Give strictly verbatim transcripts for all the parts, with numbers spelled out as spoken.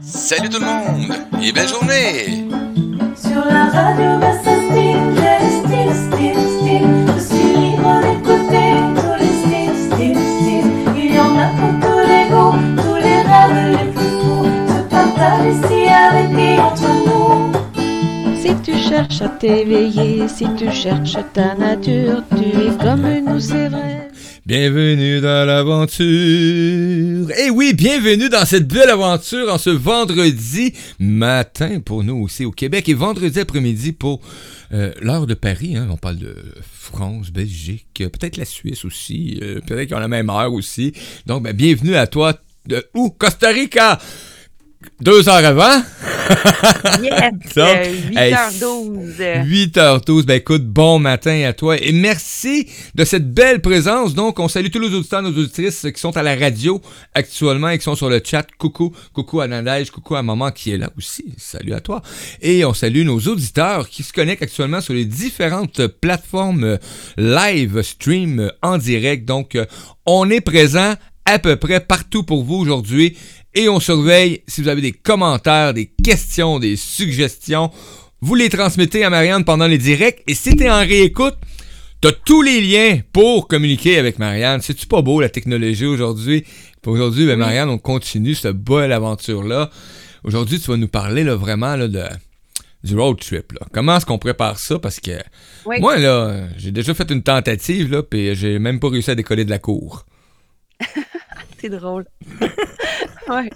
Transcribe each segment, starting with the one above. Salut tout le monde et belle journée! Sur la radio VERSASTYLE, les styles, styles, styles, je suis libre d'écouter tous les styles, styles, styles. Il y en a pour tous les goûts, tous les rêves les plus fous, se partagent ici avec et entre nous. Si tu cherches à t'éveiller, si tu cherches ta nature, tu es comme nous, c'est vrai. Bienvenue dans l'aventure. Eh oui, bienvenue dans cette belle aventure en ce vendredi matin pour nous aussi au Québec et vendredi après-midi pour euh, l'heure de Paris. Hein. On parle de France, Belgique, peut-être la Suisse aussi, euh, peut-être qu'ils ont la même heure aussi. Donc, ben, bienvenue à toi de où? Costa Rica! Deux heures avant. Yes, donc, euh, huit heures douze. huit heures douze. Ben écoute, bon matin à toi. Et merci de cette belle présence. Donc, on salue tous les auditeurs, nos auditrices qui sont à la radio actuellement et qui sont sur le chat. Coucou, coucou à Nadège, coucou à maman qui est là aussi. Salut à toi. Et on salue nos auditeurs qui se connectent actuellement sur les différentes plateformes live, stream, en direct. Donc, on est présent à peu près partout pour vous aujourd'hui. Et on surveille si vous avez des commentaires, des questions, des suggestions. Vous les transmettez à Marianne pendant les directs. Et si t'es en réécoute, t'as tous les liens pour communiquer avec Marianne. C'est-tu pas beau la technologie aujourd'hui? Puis aujourd'hui, ben Marianne, on continue cette belle aventure-là. Aujourd'hui, tu vas nous parler là, vraiment là, de, du road trip. Là. Comment est-ce qu'on prépare ça? Parce que oui. Moi, là, j'ai déjà fait une tentative, là, puis j'ai même pas réussi à décoller de la cour. C'est drôle. Ouais.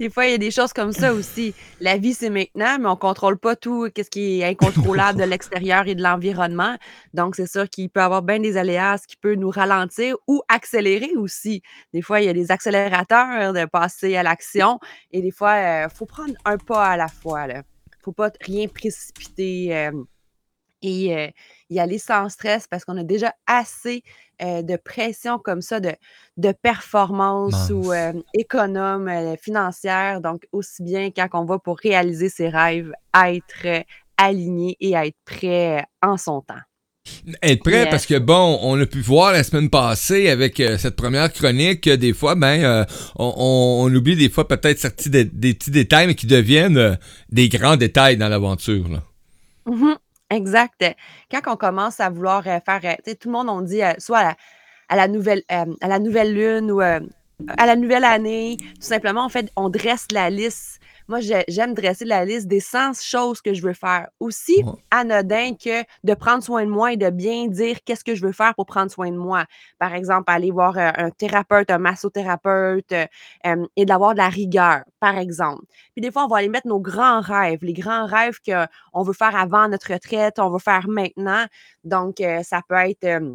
Des fois, il y a des choses comme ça aussi. La vie, c'est maintenant, mais on ne contrôle pas tout ce qui est incontrôlable de l'extérieur et de l'environnement. Donc, c'est sûr qu'il peut y avoir bien des aléas, ce qui peut nous ralentir ou accélérer aussi. Des fois, il y a des accélérateurs de passer à l'action. Et des fois, il euh, faut prendre un pas à la fois. Il ne faut pas rien précipiter euh, et euh, y aller sans stress parce qu'on a déjà assez... Euh, de pression comme ça, de, de performance nice. ou euh, économe, euh, financière. Donc, aussi bien quand on va pour réaliser ses rêves, être euh, aligné et être prêt euh, en son temps. Être prêt parce que, bon, on a pu voir la semaine passée avec euh, cette première chronique que des fois, ben, euh, on, on, on oublie des fois peut-être certains des, des petits détails, mais qui deviennent euh, des grands détails dans l'aventure. Là. Mm-hmm. Exact. Quand on commence à vouloir faire, tu sais, tout le monde, on dit euh, soit à la, à, la nouvelle, euh, à la nouvelle lune ou euh, à la nouvelle année, tout simplement, en fait, on dresse la liste. Moi, j'aime dresser la liste des cent choses que je veux faire. Aussi anodin que de prendre soin de moi et de bien dire qu'est-ce que je veux faire pour prendre soin de moi. Par exemple, aller voir un thérapeute, un massothérapeute euh, et d'avoir de la rigueur, par exemple. Puis des fois, on va aller mettre nos grands rêves, les grands rêves qu'on veut faire avant notre retraite, on veut faire maintenant. Donc, euh, ça peut être... Euh,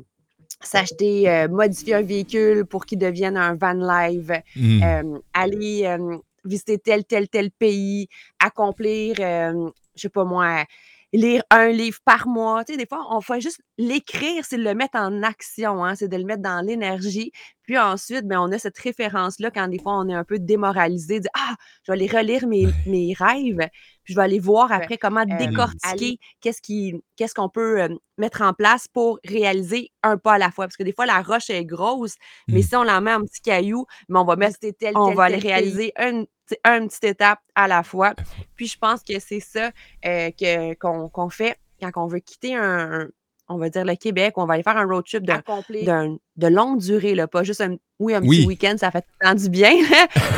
s'acheter, euh, modifier un véhicule pour qu'il devienne un van life, mm. euh, aller euh, visiter tel, tel, tel pays, accomplir, euh, je sais pas moi, lire un livre par mois. Tu sais, des fois, on fait juste l'écrire, c'est de le mettre en action, hein, c'est de le mettre dans l'énergie. Puis ensuite, ben, on a cette référence-là quand des fois, on est un peu démoralisé, de « Ah, je vais aller relire mes, ouais. mes rêves. » Puis je vais aller voir après comment euh, décortiquer euh, qu'est-ce, qui, qu'est-ce qu'on peut euh, mettre en place pour réaliser un pas à la fois. Parce que des fois, la roche est grosse, mais mm. si on la met en petit caillou, mais on va mettre tel, tel, on tel, va tel, aller réaliser une, une petite étape à la fois. Puis je pense que c'est ça euh, que, qu'on, qu'on fait quand on veut quitter un, un on va dire le Québec, on va aller faire un road trip d'un, d'un, de longue durée, là, pas juste un, oui, un oui. petit week-end, ça fait tant du bien.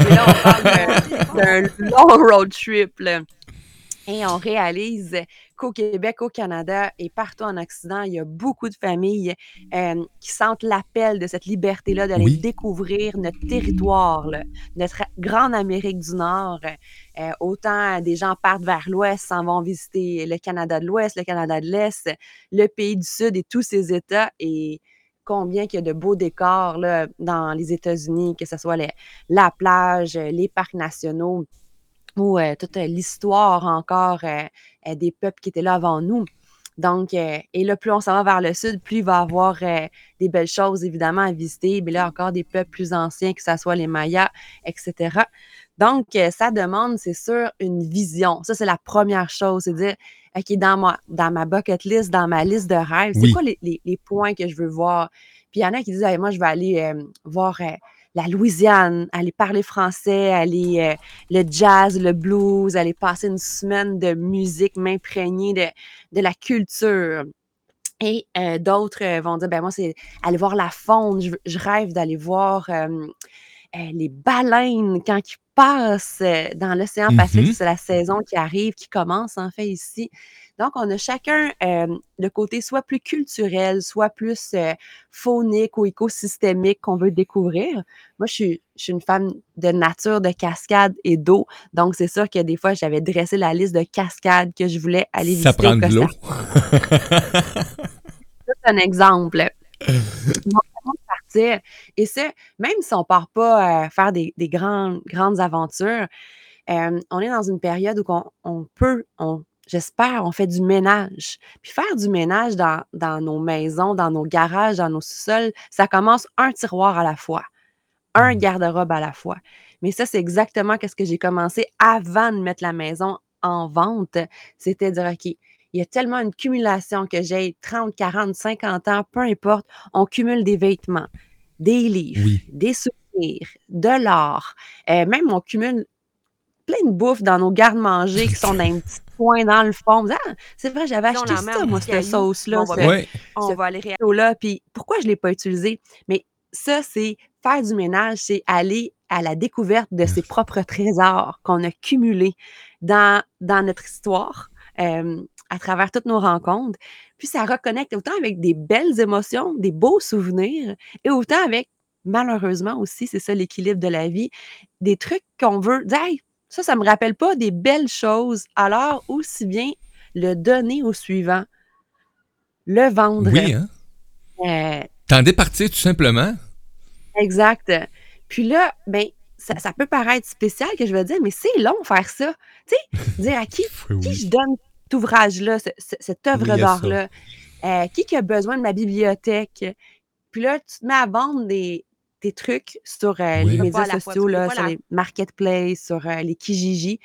Mais là, on parle d'un long road trip. Là. Et on réalise qu'au Québec, au Canada et partout en Occident, il y a beaucoup de familles euh, qui sentent l'appel de cette liberté-là d'aller oui. découvrir notre territoire, là, notre grande Amérique du Nord. Euh, autant des gens partent vers l'Ouest, s'en vont visiter le Canada de l'Ouest, le Canada de l'Est, le pays du Sud et tous ces États. Et combien qu'il y a de beaux décors là, dans les États-Unis, que ce soit les, la plage, les parcs nationaux, ou euh, toute euh, l'histoire encore euh, euh, des peuples qui étaient là avant nous. Donc, euh, et là, plus on s'en va vers le sud, plus il va y avoir euh, des belles choses, évidemment, à visiter. Mais là, encore des peuples plus anciens, que ce soit les Mayas, et cetera. Donc, euh, ça demande, c'est sûr, une vision. Ça, c'est la première chose, c'est dire, OK, dans ma, dans ma bucket list, dans ma liste de rêves, oui. c'est quoi les, les, les points que je veux voir? Puis il y en a qui disent, hey, moi, je vais aller euh, voir... Euh, la Louisiane, aller parler français, aller euh, le jazz, le blues, aller passer une semaine de musique, m'imprégner de, de la culture. Et euh, d'autres euh, vont dire, ben moi, c'est aller voir la faune. Je, je rêve d'aller voir euh, euh, les baleines quand ils passent euh, dans l'océan Pacifique. Mm-hmm. C'est la saison qui arrive, qui commence en fait ici. Donc, on a chacun euh, le côté soit plus culturel, soit plus euh, faunique ou écosystémique qu'on veut découvrir. Moi, je suis, je suis une femme de nature, de cascades et d'eau. Donc, c'est sûr que des fois, j'avais dressé la liste de cascades que je voulais aller visiter. Ça prend de l'eau. C'est un exemple. Bon, on va partir. Et ça, même si on ne part pas euh, faire des, des grandes, grandes aventures, euh, on est dans une période où on, on peut... On, J'espère, on fait du ménage. Puis faire du ménage dans, dans nos maisons, dans nos garages, dans nos sous-sols, ça commence un tiroir à la fois, un garde-robe à la fois. Mais ça, c'est exactement ce que j'ai commencé avant de mettre la maison en vente. C'était dire, OK, il y a tellement une cumulation que j'ai trente, quarante, cinquante ans, peu importe, on cumule des vêtements, des livres, oui. des souvenirs, de l'art. Euh, même on cumule plein de bouffe dans nos garde-manger qui sont dans un petit point dans le fond. Ah, c'est vrai, j'avais acheté non, ça, moi, cette sauce-là. On va, ce, ouais. on ce va aller réaliser. Puis pourquoi je ne l'ai pas utilisé? Mais ça, c'est faire du ménage, c'est aller à la découverte de ses propres trésors qu'on a cumulés dans, dans notre histoire, euh, à travers toutes nos rencontres. Puis ça reconnecte autant avec des belles émotions, des beaux souvenirs, et autant avec, malheureusement aussi, c'est ça l'équilibre de la vie, des trucs qu'on veut dire, hey, ça, ça ne me rappelle pas des belles choses. Alors, aussi bien le donner au suivant, le vendre. Oui, hein? Euh, T'en départir tout simplement. Exact. Puis là, ben, ça, ça peut paraître spécial que je vais dire, mais c'est long faire ça. Tu sais, dire à qui, oui. qui je donne cet ouvrage-là, ce, ce, cette œuvre oui, d'art-là, euh, qui, qui a besoin de ma bibliothèque. Puis là, tu te mets à vendre des... des trucs sur euh, oui. les médias sociaux, là, sur la... les marketplaces, sur euh, les Kijiji.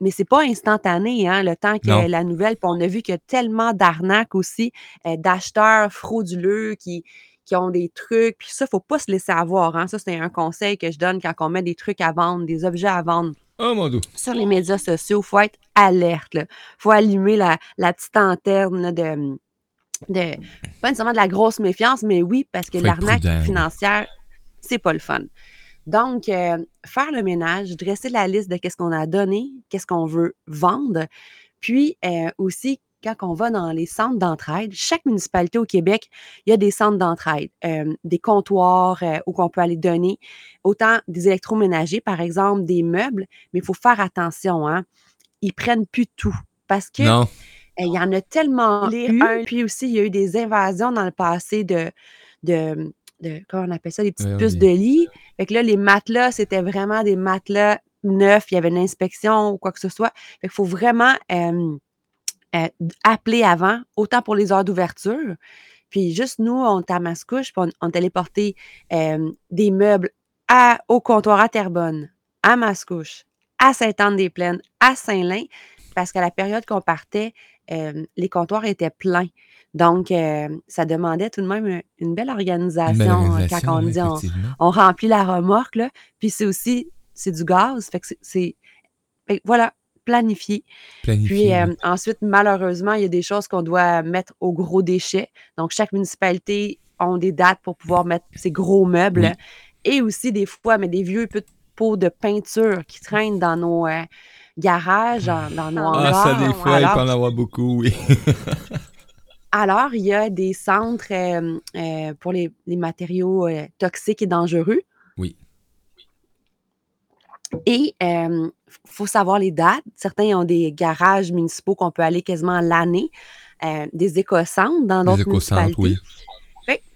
Mais c'est pas instantané, hein, le temps que euh, la nouvelle. Puis on a vu qu'il y a tellement d'arnaques aussi, euh, d'acheteurs frauduleux qui, qui ont des trucs. Puis ça, faut pas se laisser avoir. Hein. Ça, c'est un conseil que je donne quand on met des trucs à vendre, des objets à vendre. Oh, mon Dieu. Sur les médias sociaux, il faut être alerte. Il faut allumer la, la petite lanterne là, de, de... Pas nécessairement de la grosse méfiance, mais oui, parce que l'arnaque prudent. Financière... c'est pas le fun. Donc, euh, faire le ménage, dresser la liste de qu'est-ce qu'on a donné, qu'est-ce qu'on veut vendre. Puis euh, aussi, quand on va dans les centres d'entraide, chaque municipalité au Québec, il y a des centres d'entraide, euh, des comptoirs euh, où on peut aller donner autant des électroménagers, par exemple, des meubles, mais il faut faire attention, hein. Ils prennent plus tout parce que euh, il y en a tellement eu. Un, puis aussi, il y a eu des invasions dans le passé de... de De, comment on appelle ça, des petites oui, puces oui. de lit. Fait que là, les matelas, c'était vraiment des matelas neufs. Il y avait une inspection ou quoi que ce soit. Fait qu'il faut vraiment euh, euh, appeler avant, autant pour les heures d'ouverture. Puis juste nous, on est à Mascouche, puis on, on téléportait euh, des meubles à, au comptoir à Terrebonne, à Mascouche, à Sainte-Anne-des-Plaines, à Saint-Lin, parce qu'à la période qu'on partait, euh, les comptoirs étaient pleins. Donc, euh, ça demandait tout de même une belle organisation, une belle organisation quand on dit on, on remplit la remorque, là. Puis c'est aussi, c'est du gaz, fait que c'est, c'est fait, voilà, planifié. Planifié. Puis euh, ensuite, malheureusement, il y a des choses qu'on doit mettre au gros déchets. Donc, chaque municipalité a des dates pour pouvoir mettre ces gros meubles. Oui. Et aussi, des fois, mais des vieux pots de peinture qui traînent dans nos... Euh, garages, dans nos hangars. Ah, ça, des fois, alors, il peut en avoir beaucoup, oui. Alors, il y a des centres euh, euh, pour les, les matériaux euh, toxiques et dangereux. Oui. Et il euh, faut savoir les dates. Certains ont des garages municipaux qu'on peut aller quasiment l'année, euh, des éco-centres dans d'autres municipalités. Des éco-centres, oui.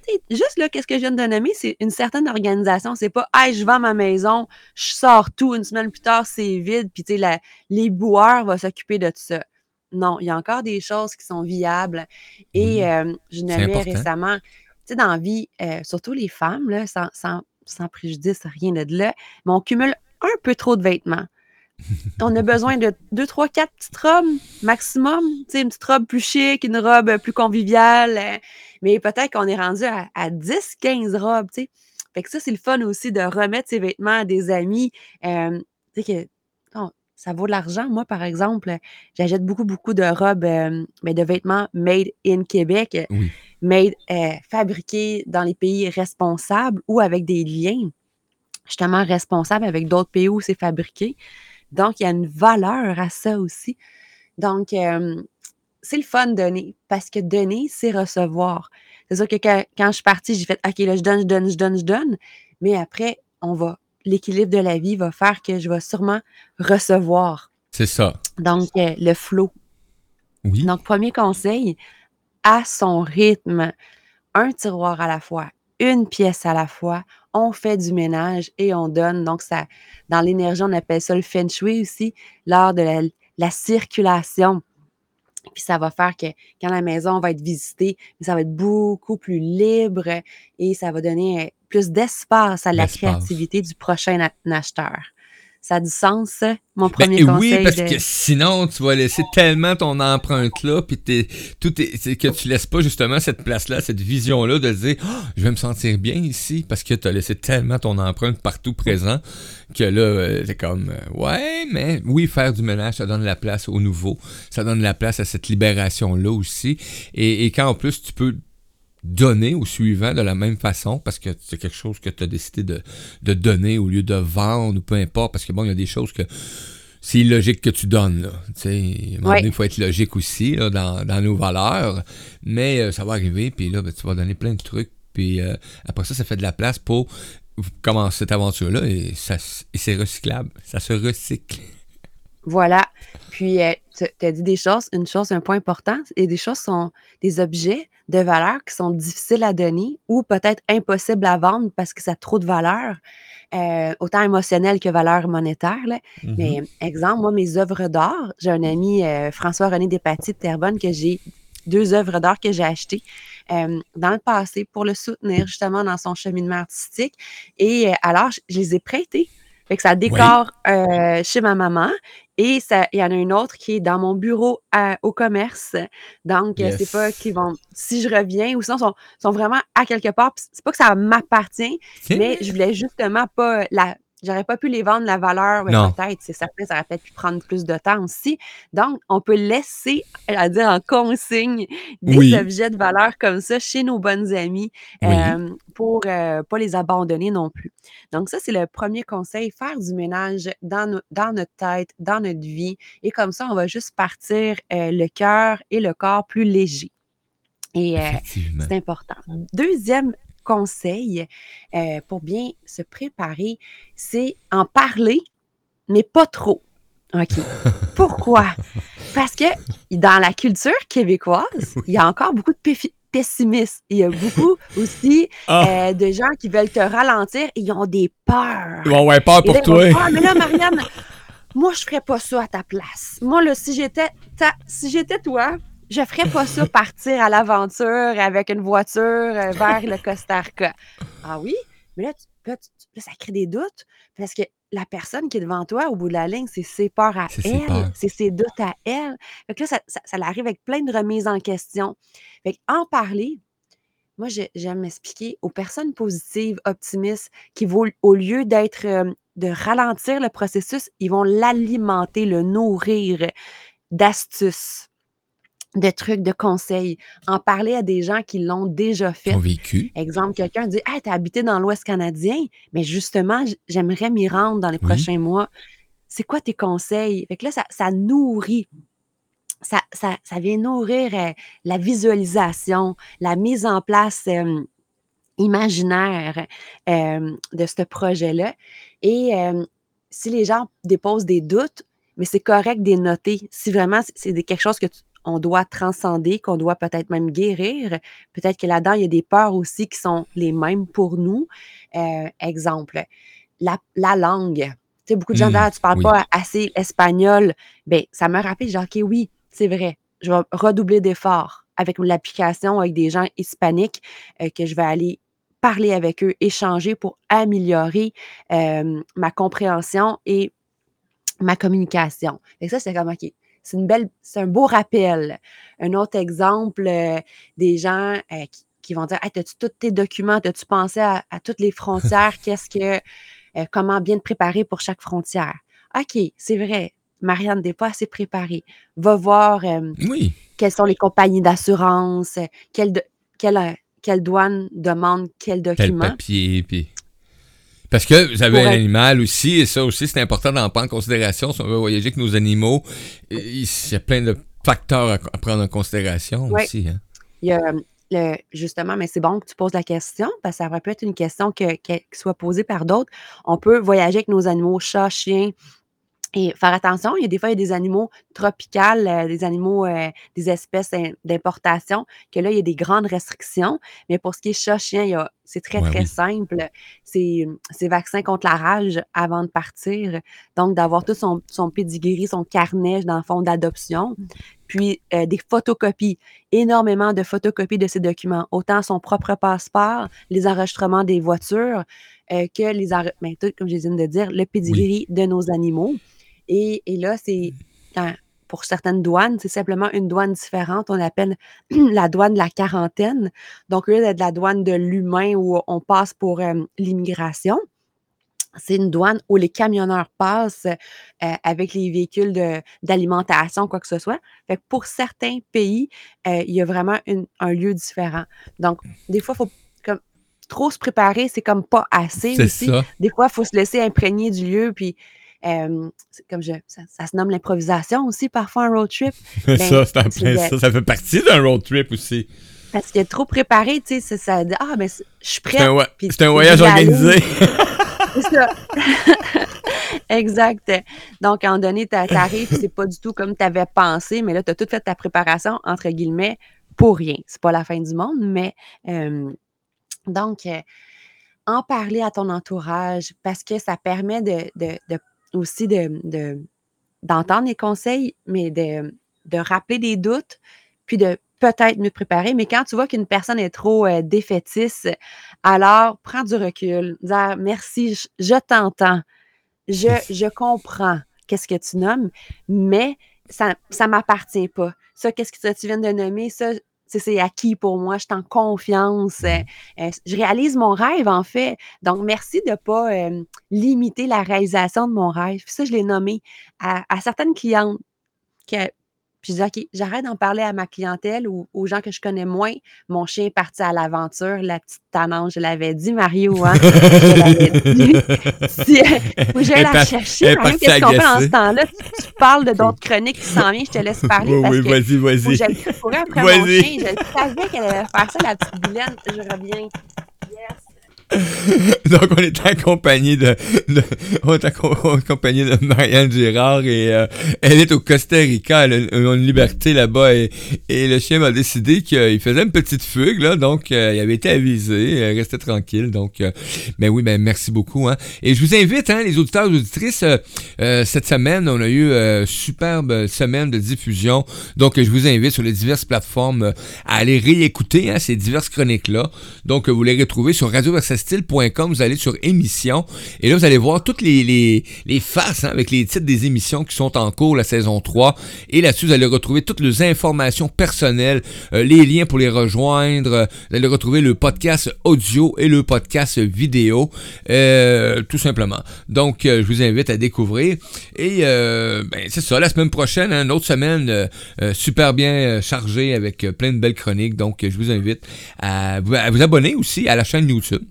Fait, juste là, qu'est-ce que je viens de nommer, c'est une certaine organisation. C'est pas « Hey, je vends ma maison, je sors tout, une semaine plus tard, c'est vide, puis tu sais, les boueurs vont s'occuper de tout ça. » Non, il y a encore des choses qui sont viables. Et euh, je nommais récemment, tu sais, dans la vie, euh, surtout les femmes, là, sans, sans, sans préjudice, rien de là, mais on cumule un peu trop de vêtements. On a besoin de deux, trois, quatre petites robes maximum. Tu sais, une petite robe plus chic, une robe plus conviviale. Mais peut-être qu'on est rendu à, à dix, quinze robes, tu sais. Fait que ça, c'est le fun aussi de remettre ses vêtements à des amis. Euh, tu sais que non, ça vaut de l'argent. Moi, par exemple, j'achète beaucoup, beaucoup de robes, euh, mais de vêtements made in Québec, oui. made euh, fabriqués dans les pays responsables ou avec des liens justement responsables avec d'autres pays où c'est fabriqué. Donc, il y a une valeur à ça aussi. Donc, euh, c'est le fun donner, parce que donner, c'est recevoir. C'est sûr que quand, quand je suis partie, j'ai fait « OK, là, je donne, je donne, je donne, je donne. » Mais après, on va, l'équilibre de la vie va faire que je vais sûrement recevoir. C'est ça. Donc, euh, le flow. Oui. Donc, premier conseil, à son rythme, un tiroir à la fois, une pièce à la fois, on fait du ménage et on donne. Donc, ça, dans l'énergie, on appelle ça le feng shui aussi, l'art de la, la circulation. Puis ça va faire que quand la maison va être visitée, ça va être beaucoup plus libre et ça va donner plus d'espace à la L'espace. créativité du prochain acheteur. Ça a du sens, ça, mon premier ben, conseil. Oui, parce de... que sinon, tu vas laisser tellement ton empreinte là, puis t'es, tout est, c'est que tu laisses pas justement cette place-là, cette vision-là de dire oh, « je vais me sentir bien ici », parce que tu as laissé tellement ton empreinte partout présent que là, c'est comme « ouais, mais oui, faire du ménage, ça donne la place au nouveau, ça donne la place à cette libération-là aussi. » Et quand en plus, tu peux... donner au suivant de la même façon parce que c'est quelque chose que tu as décidé de, de donner au lieu de vendre ou peu importe parce que bon, il y a des choses que c'est illogique que tu donnes. Là. À un moment donné, il faut être logique aussi là, dans, dans nos valeurs, mais euh, ça va arriver puis là, ben, tu vas donner plein de trucs puis euh, après ça, ça fait de la place pour commencer cette aventure-là et, ça, et c'est recyclable. Ça se recycle. Voilà. Puis, euh, tu as dit des choses, une chose, un point important, et des choses sont des objets de valeur qui sont difficiles à donner ou peut-être impossibles à vendre parce que ça a trop de valeur, euh, autant émotionnelle que valeur monétaire. Là. Mm-hmm. Mais, exemple, moi, mes œuvres d'art, j'ai un ami, euh, François-René Despatie de Terrebonne, que j'ai deux œuvres d'art que j'ai achetées euh, dans le passé pour le soutenir justement dans son cheminement artistique. Et euh, alors, je les ai prêtées. Fait que ça décore oui. euh, chez ma maman et il y en a une autre qui est dans mon bureau à, au commerce. Donc, yes. c'est pas qu'ils vont... Si je reviens, ou sinon, sont, sont vraiment à quelque part. Pis c'est pas que ça m'appartient, c'est... mais je voulais justement pas... La, j'aurais pas pu les vendre la valeur, mais peut-être, c'est certain, ça aurait peut-être pu prendre plus de temps aussi. Donc, on peut laisser, à dire en consigne, des oui. objets de valeur comme ça chez nos bonnes amies. Oui. Euh, pour ne euh, pas les abandonner non plus. Donc ça, c'est le premier conseil, faire du ménage dans, no- dans notre tête, dans notre vie, et comme ça, on va juste partir euh, le cœur et le corps plus léger. Et euh, c'est important. Deuxième conseil euh, pour bien se préparer, c'est en parler, mais pas trop. OK. Pourquoi? Parce que dans la culture québécoise, oui. il y a encore beaucoup de péfi- pessimiste. Il y a beaucoup aussi ah. euh, de gens qui veulent te ralentir et ils ont des peurs. Ils vont avoir peur pour là, toi. Ah, mais là, Marianne, moi, je ferais pas ça à ta place. Moi, là, si j'étais ta, si j'étais toi, je ferais pas ça partir à l'aventure avec une voiture vers le Costa Rica. Ah oui? Mais là, tu, là, tu, là, ça crée des doutes parce que la personne qui est devant toi, au bout de la ligne, c'est ses peurs à c'est elle, ses peurs. c'est ses doutes à elle. Fait que là, ça, ça, ça arrive avec plein de remises en question. Fait qu'en parler, moi, je, j'aime m'expliquer aux personnes positives, optimistes, qui vont, au lieu d'être, euh, de ralentir le processus, ils vont l'alimenter, le nourrir d'astuces, de trucs, de conseils. En parler à des gens qui l'ont déjà fait. Ont vécu. Exemple, quelqu'un dit « Hey, t'as habité dans l'Ouest canadien, mais justement, j'aimerais m'y rendre dans les oui. prochains mois. C'est quoi tes conseils? » Fait que là, ça, ça nourrit. Ça, ça, ça vient nourrir euh, la visualisation, la mise en place euh, imaginaire euh, de ce projet-là. Et euh, si les gens déposent des doutes, mais c'est correct de les noter. Si vraiment c'est quelque chose que tu on doit transcender, qu'on doit peut-être même guérir. Peut-être que là-dedans, il y a des peurs aussi qui sont les mêmes pour nous. Euh, exemple, la, la langue. Tu sais, beaucoup de gens disent, mmh, tu parles oui. pas assez espagnol. Bien, ça me rappelle, genre, OK, oui, c'est vrai. Je vais redoubler d'efforts avec l'application, avec des gens hispaniques euh, que je vais aller parler avec eux, échanger pour améliorer euh, ma compréhension et ma communication. Et ça, c'est comme, OK, C'est, une belle, c'est un beau rappel. Un autre exemple, euh, des gens euh, qui, qui vont dire hey, « As-tu tous tes documents? As-tu pensé à, à toutes les frontières? Qu'est-ce que euh, comment bien te préparer pour chaque frontière? » OK, c'est vrai. Marianne Despatie s'est préparée. Va voir euh, oui. quelles sont les compagnies d'assurance, euh, quelle, de, quelle, euh, quelle douane demande quel document. Quel papier, puis... Parce que vous avez ouais. un animal aussi, et ça aussi, c'est important d'en prendre en considération. Si on veut voyager avec nos animaux, il y a plein de facteurs à, à prendre en considération ouais. aussi. Hein? Il y a, le, justement, mais c'est bon que tu poses la question, parce que ça aurait pu être une question que, que, qui soit posée par d'autres. On peut voyager avec nos animaux, chats, chiens, et faire attention. Il y a des fois, il y a des animaux tropicaux, euh, des animaux, euh, des espèces in, d'importation, que là, il y a des grandes restrictions. Mais pour ce qui est chat, chien, il y a, c'est très, ouais, très oui. simple. C'est, c'est vaccin contre la rage avant de partir. Donc, d'avoir tout son, son pedigree, son carnet dans le fond d'adoption. Puis, euh, des photocopies, énormément de photocopies de ces documents. Autant son propre passeport, les enregistrements des voitures, euh, que les enre- ben, tout, comme je viens de dire, le pedigree oui. de nos animaux. Et, et là, c'est pour certaines douanes, c'est simplement une douane différente. On appelle la douane de la quarantaine. Donc, au lieu d'être la douane de l'humain où on passe pour euh, l'immigration, c'est une douane où les camionneurs passent euh, avec les véhicules de, d'alimentation, quoi que ce soit. Fait que pour certains pays, euh, il y a vraiment une, un lieu différent. Donc, des fois, il faut comme, trop se préparer, c'est comme pas assez c'est aussi. Ça. Des fois, il faut se laisser imprégner du lieu, puis Euh, c'est comme je, ça, ça se nomme l'improvisation aussi, parfois, un road trip. Ben, ça, c'est en plein, ça, ça fait partie d'un road trip aussi. Parce que trop préparé, tu sais, ça, ça dit « Ah, mais je suis prête! » C'est un, pis, c'est un voyage organisé. C'est ça. Exact. Donc, à un moment donné, t'arrives, c'est pas du tout comme t'avais pensé, mais là, t'as tout fait ta préparation, entre guillemets, pour rien. C'est pas la fin du monde, mais... Euh, donc, euh, en parler à ton entourage, parce que ça permet de... de, de aussi de, de, d'entendre les conseils, mais de, de rappeler des doutes, puis de peut-être mieux préparer. Mais quand tu vois qu'une personne est trop euh, défaitiste, alors prends du recul, dire merci, je, je t'entends, je, je comprends qu'est-ce que tu nommes, mais ça ne m'appartient pas. Ça, qu'est-ce que ça, tu viens de nommer, ça, c'est, c'est acquis pour moi, je suis en confiance, euh, euh, je réalise mon rêve en fait. Donc, merci de ne pas euh, limiter la réalisation de mon rêve. Puis ça, je l'ai nommé à, à certaines clientes. Que, puis je dis, OK, j'arrête d'en parler à ma clientèle ou aux gens que je connais moins. Mon chien est parti à l'aventure, la petite tanante, je l'avais dit, Mario, hein? Je l'avais dit. si, euh, je vais la chercher. Mario, qu'est-ce qu'on fait en ce temps-là? Tu, tu parles de d'autres chroniques qui s'en viennent, je te laisse parler. Oui, parce oui, que vas-y, vas-y. J'allais courir après vas-y. Mon chien, je savais qu'elle allait faire ça, la petite Guylaine. Je reviens. Yes. Donc, on est accompagné de, de, on est accompagné de Marianne Girard et euh, elle est au Costa Rica. Elle a une liberté là-bas et, et le chien m'a décidé qu'il faisait une petite fugue, là. Donc, euh, il avait été avisé. Euh, restait tranquille. Donc, euh, ben oui, ben merci beaucoup. Hein. Et je vous invite, hein, les auditeurs et auditrices, euh, euh, cette semaine, on a eu une euh, superbe semaine de diffusion. Donc, euh, je vous invite sur les diverses plateformes euh, à aller réécouter hein, ces diverses chroniques-là. Donc, euh, vous les retrouvez sur radio versastyle point com, vous allez sur émissions et là vous allez voir toutes les, les, les faces hein, avec les titres des émissions qui sont en cours la saison trois et là-dessus vous allez retrouver toutes les informations personnelles, euh, les liens pour les rejoindre, euh, vous allez retrouver le podcast audio et le podcast vidéo euh, tout simplement. Donc euh, je vous invite à découvrir et euh, ben, c'est ça, la semaine prochaine, hein, une autre semaine euh, euh, super bien euh, chargée avec euh, plein de belles chroniques, donc euh, je vous invite à, à vous abonner aussi à la chaîne YouTube.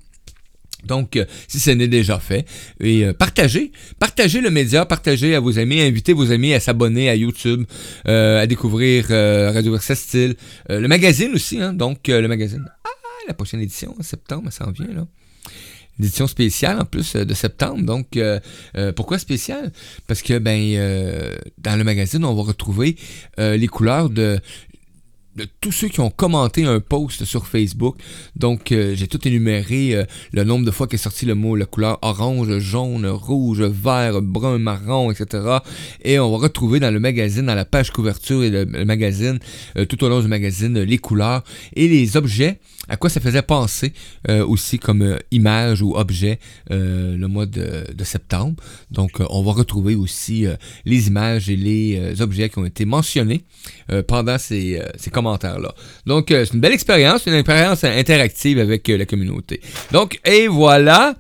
Donc, euh, si ce n'est déjà fait, et euh, partagez, partagez le média, partagez à vos amis, invitez vos amis à s'abonner à YouTube, euh, à découvrir euh, Radio VERSASTYLE, euh, le magazine aussi, hein, donc euh, le magazine. Ah, la prochaine édition, en septembre, ça en vient, là. L'édition spéciale, en plus, de septembre. Donc, euh, euh, pourquoi spéciale? Parce que, ben, euh, dans le magazine, on va retrouver euh, les couleurs de... de tous ceux qui ont commenté un post sur Facebook. Donc, euh, j'ai tout énuméré euh, le nombre de fois qu'est sorti le mot, la couleur orange, jaune, rouge, vert, brun, marron, et cetera. Et on va retrouver dans le magazine, dans la page couverture et le, le magazine, euh, tout au long du magazine, les couleurs et les objets à quoi ça faisait penser euh, aussi comme euh, image ou objet euh, le mois de, de septembre. Donc euh, on va retrouver aussi euh, les images et les euh, objets qui ont été mentionnés euh, pendant ces, euh, ces commentaires-là. Donc euh, c'est une belle expérience, une expérience interactive avec euh, la communauté. Donc et voilà,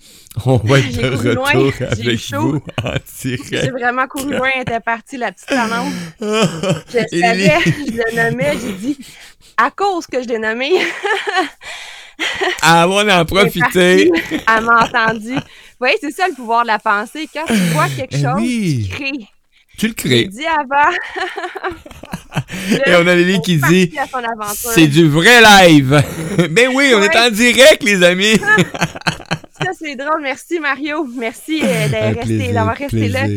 on va être de retour loin, avec vous en direct. J'ai vraiment couru loin, elle était partie, la petite annonce. Je et savais, les... je le nommais, j'ai dit, à cause que je l'ai nommé. Ah, on en profiter. Elle m'a entendu. Oui, c'est ça le pouvoir de la pensée. Quand tu vois quelque chose, oui. tu crées. Tu le crées. Tu le dis avant. Et on a Lily qui dit, c'est du vrai live. Ben oui, on ouais. est en direct, les amis. Ça, c'est drôle. Merci, Mario. Merci euh, d'avoir resté, d'avoir resté là.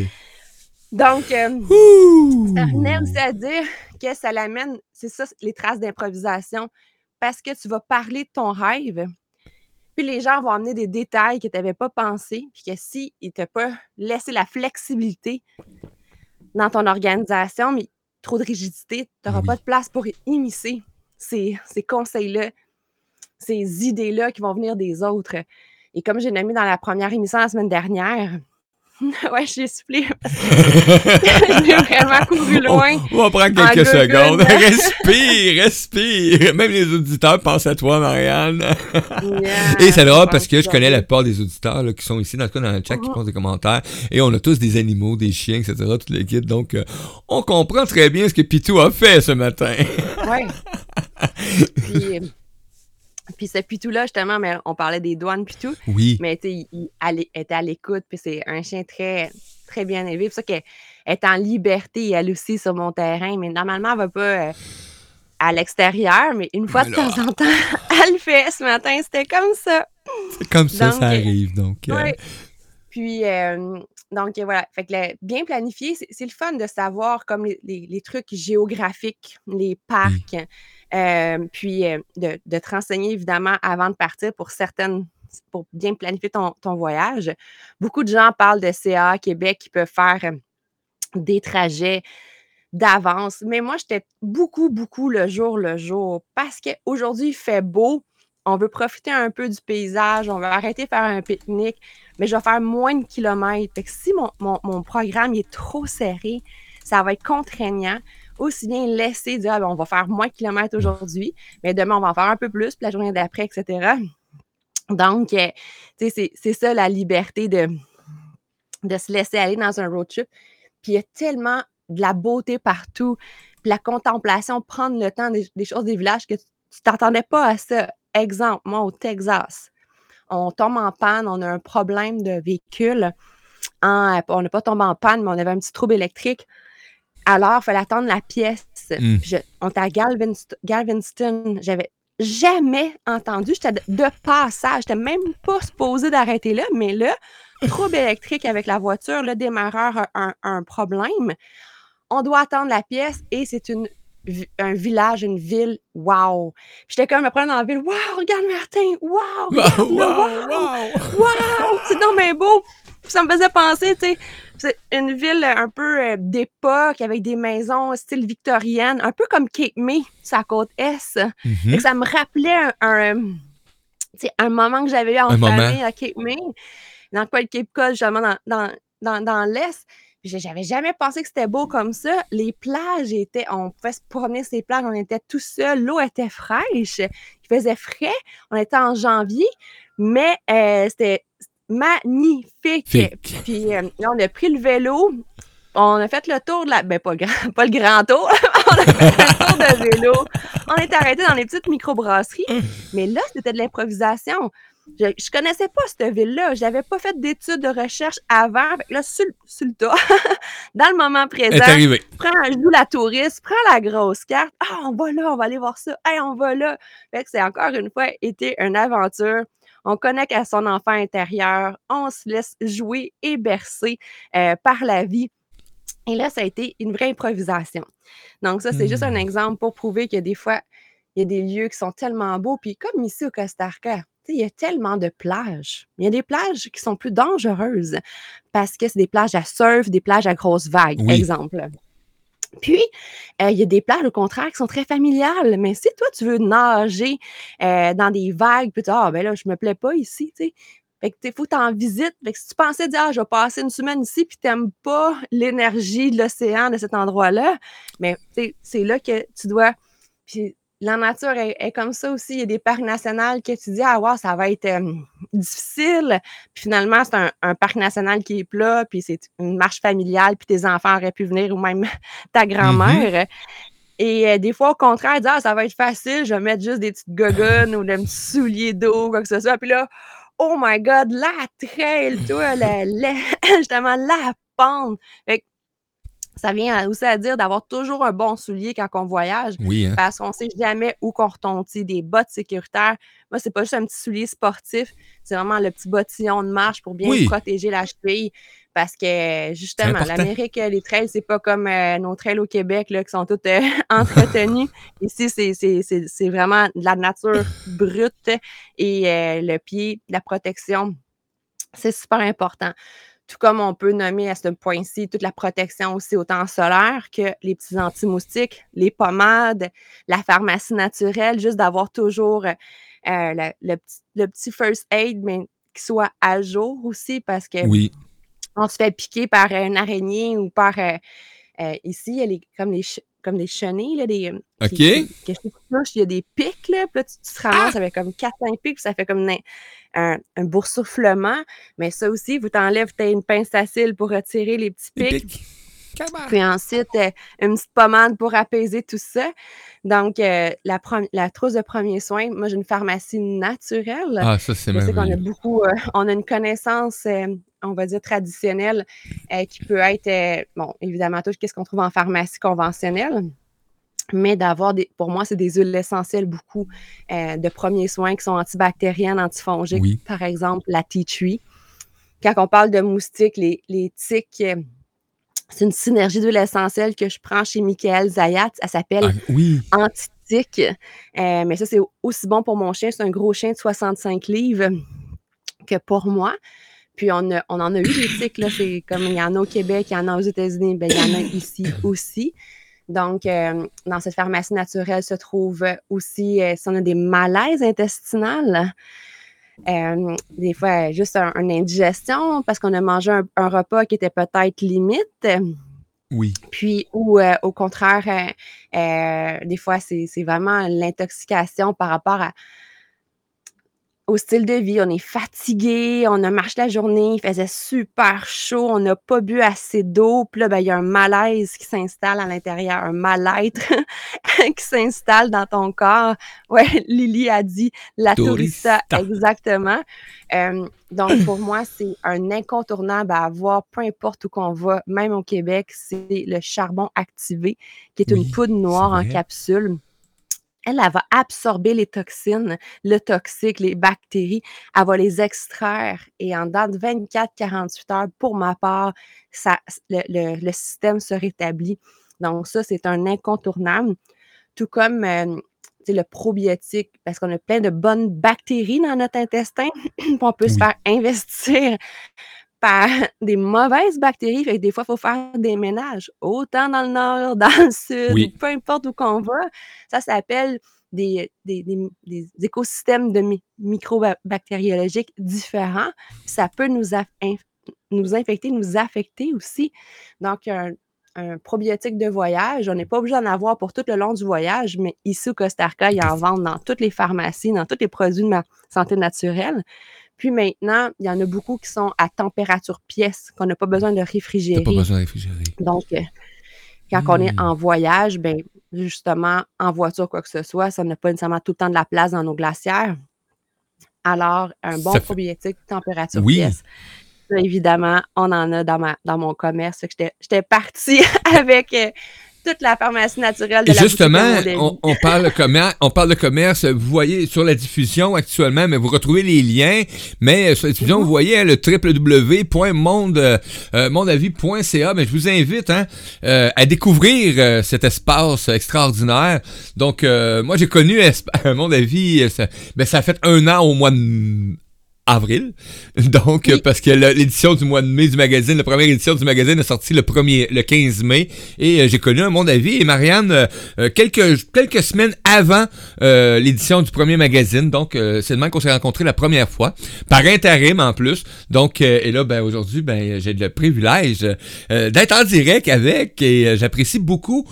Donc, euh, ça revenait aussi à dire que ça l'amène, c'est ça, les traces d'improvisation, parce que tu vas parler de ton rêve, puis les gens vont amener des détails que tu n'avais pas pensé, puis que s'ils ne t'ont pas laissé la flexibilité dans ton organisation, mais trop de rigidité, tu n'auras oui. pas de place pour immiscer ces, ces conseils-là, ces idées-là qui vont venir des autres. Et comme j'ai nommé dans la première émission la semaine dernière, ouais, j'ai soufflé. J'ai vraiment couru loin. On, on va prendre quelques secondes. Respire, respire. Même les auditeurs pensent à toi, Marianne. Yeah, et c'est drôle parce que je connais la plupart des auditeurs là, qui sont ici, dans le cas dans le chat, qui posent des commentaires. Et on a tous des animaux, des chiens, et cetera, toute l'équipe. Donc, euh, on comprend très bien ce que Pitou a fait ce matin. Oui. Puis... Puis ce pitou-là, justement, mais on parlait des douanes pitou. Oui. Mais tu sais, il, il était à l'écoute, puis c'est un chien très, très bien élevé. C'est pour ça qu'elle est en liberté, elle aussi, sur mon terrain. Mais normalement, elle ne va pas euh, à l'extérieur, mais une fois alors... de temps en temps, elle le fait. Ce matin, c'était comme ça. C'est comme ça, donc, ça arrive, donc. Euh... Oui. Puis, euh, donc, voilà. Fait que le, bien planifié, c'est, c'est le fun de savoir comme les, les, les trucs géographiques, les parcs, mmh. Euh, puis euh, de, de te renseigner évidemment avant de partir pour certaines, pour bien planifier ton, ton voyage. Beaucoup de gens parlent de C A Québec qui peuvent faire euh, des trajets d'avance, mais moi j'étais beaucoup, beaucoup le jour le jour parce qu'aujourd'hui il fait beau, on veut profiter un peu du paysage, on veut arrêter de faire un pique-nique, mais je vais faire moins de kilomètres. Fait que si mon, mon, mon programme est trop serré, ça va être contraignant. Aussi bien laisser, dire ah, ben, on va faire moins de kilomètres aujourd'hui, mais demain, on va en faire un peu plus, puis la journée d'après, et cetera. Donc, euh, tu sais, c'est, c'est ça la liberté de, de se laisser aller dans un road trip. Puis il y a tellement de la beauté partout, puis la contemplation, prendre le temps des, des choses des villages que tu ne t'attendais pas à ça. Exemple, moi, au Texas, on tombe en panne, on a un problème de véhicule. En, on n'est pas tombé en panne, mais on avait un petit trouble électrique. Alors, il fallait attendre la pièce. Mm. Je, on était à Galveston, Galveston. J'avais jamais entendu. J'étais de, de passage. J'étais même pas supposée d'arrêter là. Mais là, trouble électrique avec la voiture, le démarreur a un, un problème. On doit attendre la pièce et c'est une, un village, une ville. Wow! J'étais comme, je me prenais dans la ville. Wow! Regarde Martin! Wow! Wow! Wow! Wow! Wow! C'est donc bien beau! Ça me faisait penser, tu sais, c'est une ville un peu euh, d'époque, avec des maisons style victorienne, un peu comme Cape May, sur la côte Est. Mm-hmm. Ça me rappelait un, un, un moment que j'avais eu en famille à Cape May, dans le Cape Cod, justement, dans, dans, dans, dans l'Est. J'avais jamais pensé que c'était beau comme ça. Les plages étaient... On pouvait se promener sur les plages, on était tout seul, l'eau était fraîche, il faisait frais, on était en janvier, mais euh, c'était... magnifique. Fique. Puis euh, là, on a pris le vélo, on a fait le tour de la... Ben, pas le grand, pas le grand tour, on a fait le tour de vélo. On est arrêté dans les petites microbrasseries, mais là, c'était de l'improvisation. Je, je connaissais pas cette ville-là, j'avais pas fait d'études de recherche avant. Là, sur, sur le tas, dans le moment présent, prends, je joue la touriste, prends la grosse carte. Ah, oh, on va là, on va aller voir ça. Hey, on va là. Fait que c'est encore une fois été une aventure. On connecte à son enfant intérieur, on se laisse jouer et bercer euh, par la vie. Et là, ça a été une vraie improvisation. Donc ça, c'est mmh. juste un exemple pour prouver que des fois, il y a des lieux qui sont tellement beaux. Puis comme ici au Costa Rica, il y a tellement de plages. Il y a des plages qui sont plus dangereuses parce que c'est des plages à surf, des plages à grosses vagues, oui. exemple. Puis, il euh, y a des plages, au contraire, qui sont très familiales. Mais si toi, tu veux nager euh, dans des vagues, puis tu dis « Ah, ben là, je me plais pas ici, tu sais. » Fait que il faut que tu en visites. Fait que si tu pensais dire « Ah, je vais passer une semaine ici, puis tu n'aimes pas l'énergie de l'océan de cet endroit-là », mais c'est là que tu dois... Puis, la nature est, est comme ça aussi. Il y a des parcs nationaux que tu dis « Ah, wow, ça va être euh, difficile. » Puis finalement, c'est un, un parc national qui est plat, puis c'est une marche familiale, puis tes enfants auraient pu venir, ou même ta grand-mère. Mm-hmm. Et euh, des fois, au contraire, dire « Ah, ça va être facile, je vais mettre juste des petites gogones ou des petits souliers d'eau, quoi que ce soit. » Puis là, « Oh my God, la trail, toi, la, la, justement, la pente. » Fait que, ça vient aussi à dire d'avoir toujours un bon soulier quand on voyage. Oui, hein? Parce qu'on ne sait jamais où qu'on retombe. Des bottes sécuritaires. Moi, c'est pas juste un petit soulier sportif. C'est vraiment le petit bottillon de marche pour bien oui. protéger la cheville. Parce que, justement, l'Amérique, les trails, c'est pas comme euh, nos trails au Québec là, qui sont tous euh, entretenus. Ici, c'est, c'est, c'est, c'est vraiment de la nature brute. Et euh, le pied, la protection, c'est super important. Tout comme on peut nommer à ce point-ci toute la protection aussi autant solaire que les petits anti-moustiques, les pommades, la pharmacie naturelle, juste d'avoir toujours euh, le, le, petit, le petit first aid, mais qui soit à jour aussi, parce que oui. on se fait piquer par une araignée ou par euh, euh, ici, il y a les, comme les ch- comme des chenilles, là, des... OK. Qui, qui, qui, il y a des pics, là, puis là, tu, tu te ramasses ah! avec comme quatre à cinq pics, puis ça fait comme un, un, un boursouflement. Mais ça aussi, vous t'enlèves, t'as une pince facile pour retirer les petits pics. Les pics. Puis ensuite, euh, une petite pommade pour apaiser tout ça. Donc, euh, la, pro- la trousse de premiers soins, moi, j'ai une pharmacie naturelle. Ah, ça, c'est merveilleux. Je sais qu'on a beaucoup... Euh, on a une connaissance... Euh, on va dire traditionnelle, euh, qui peut être, euh, bon, évidemment, tout ce qu'on trouve en pharmacie conventionnelle, mais d'avoir, des, pour moi, c'est des huiles essentielles, beaucoup euh, de premiers soins qui sont antibactériennes, antifongiques, oui. par exemple, la tea tree. Quand on parle de moustiques, les, les tiques, euh, c'est une synergie d'huile essentielle que je prends chez Mickaël Zayat, ça s'appelle ah, oui. anti-tique, euh, mais ça, c'est aussi bon pour mon chien, c'est un gros chien de soixante-cinq livres que pour moi. Puis, on, a, on en a eu des tiques, là. C'est comme il y en a au Québec, il y en a aux États-Unis, bien, il y en a ici aussi. Donc, euh, dans cette pharmacie naturelle se trouve aussi, euh, si on a des malaises intestinaux, euh, des fois, juste un, une indigestion parce qu'on a mangé un, un repas qui était peut-être limite. Oui. Puis, ou euh, au contraire, euh, euh, des fois, c'est, c'est vraiment l'intoxication par rapport à au style de vie, on est fatigué, on a marché la journée, il faisait super chaud, on n'a pas bu assez d'eau, puis là, ben, il y a un malaise qui s'installe à l'intérieur, un mal-être qui s'installe dans ton corps. Ouais, Lily a dit la tourista, exactement. Euh, donc, pour moi, c'est un incontournable à avoir, peu importe où qu'on va, même au Québec, c'est le charbon activé, qui est oui, une poudre noire en capsule. Elle, elle va absorber les toxines, le toxique, les bactéries. Elle va les extraire. Et en dedans de vingt-quatre à quarante-huit heures, pour ma part, ça, le, le, le système se rétablit. Donc ça, c'est un incontournable. Tout comme euh, le probiotique, parce qu'on a plein de bonnes bactéries dans notre intestin. On peut se faire investir par des mauvaises bactéries. Fait que des fois, il faut faire des ménages, autant dans le nord, dans le sud, oui. peu importe où qu'on va. Ça s'appelle des, des, des, des écosystèmes de mi- microbactériologiques différents. Ça peut nous, aff- inf- nous infecter, nous affecter aussi. Donc, un, un probiotique de voyage, on n'est pas obligé d'en avoir pour tout le long du voyage, mais ici au Costa Rica, ils en vendent dans toutes les pharmacies, dans tous les produits de ma santé naturelle. Puis maintenant, il y en a beaucoup qui sont à température pièce, qu'on n'a pas besoin de réfrigérer. T'as pas besoin de réfrigérer. Donc, euh, quand mmh. on est en voyage, bien, justement, en voiture, quoi que ce soit, ça n'a pas nécessairement tout le temps de la place dans nos glacières. Alors, un bon ça probiotique, fait... température oui. pièce. Ça, évidemment, on en a dans, ma, dans mon commerce. Fait que j'étais, j'étais partie avec... Euh, toute la pharmacie naturelle de et la justement, on, on, parle commer- on parle de commerce, vous voyez sur la diffusion actuellement, mais vous retrouvez les liens, mais sur la diffusion, vous voyez hein, le w w w point monde avis point c a, mais je vous invite hein, euh, à découvrir euh, cet espace extraordinaire. Donc, euh, moi j'ai connu esp- Monde Avis, ça, ben, ça a fait un an au mois de avril. Donc, oui. Parce que la, l'édition du mois de mai du magazine, la première édition du magazine est sortie le premier, le quinze mai, et euh, j'ai connu un Mondeavie et Marianne euh, quelques quelques semaines avant euh, l'édition du premier magazine. Donc, euh, c'est le même qu'on s'est rencontrés la première fois, par intérim en plus. Donc, euh, et là, ben aujourd'hui, ben j'ai le privilège euh, d'être en direct avec, et euh, j'apprécie beaucoup.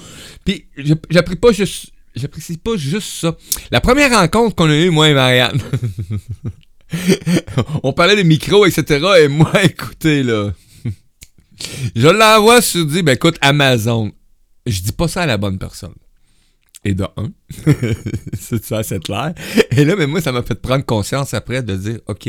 Puis, j'apprécie pas juste, j'apprécie pas juste ça. La première rencontre qu'on a eue, moi et Marianne. On parlait des micros, et cetera. Et moi, écoutez, là, je l'envoie sur dit, ben écoute, Amazon, je dis pas ça à la bonne personne. Et de un, c'est ça, c'est clair. Et là, mais moi, ça m'a fait prendre conscience après de dire, OK,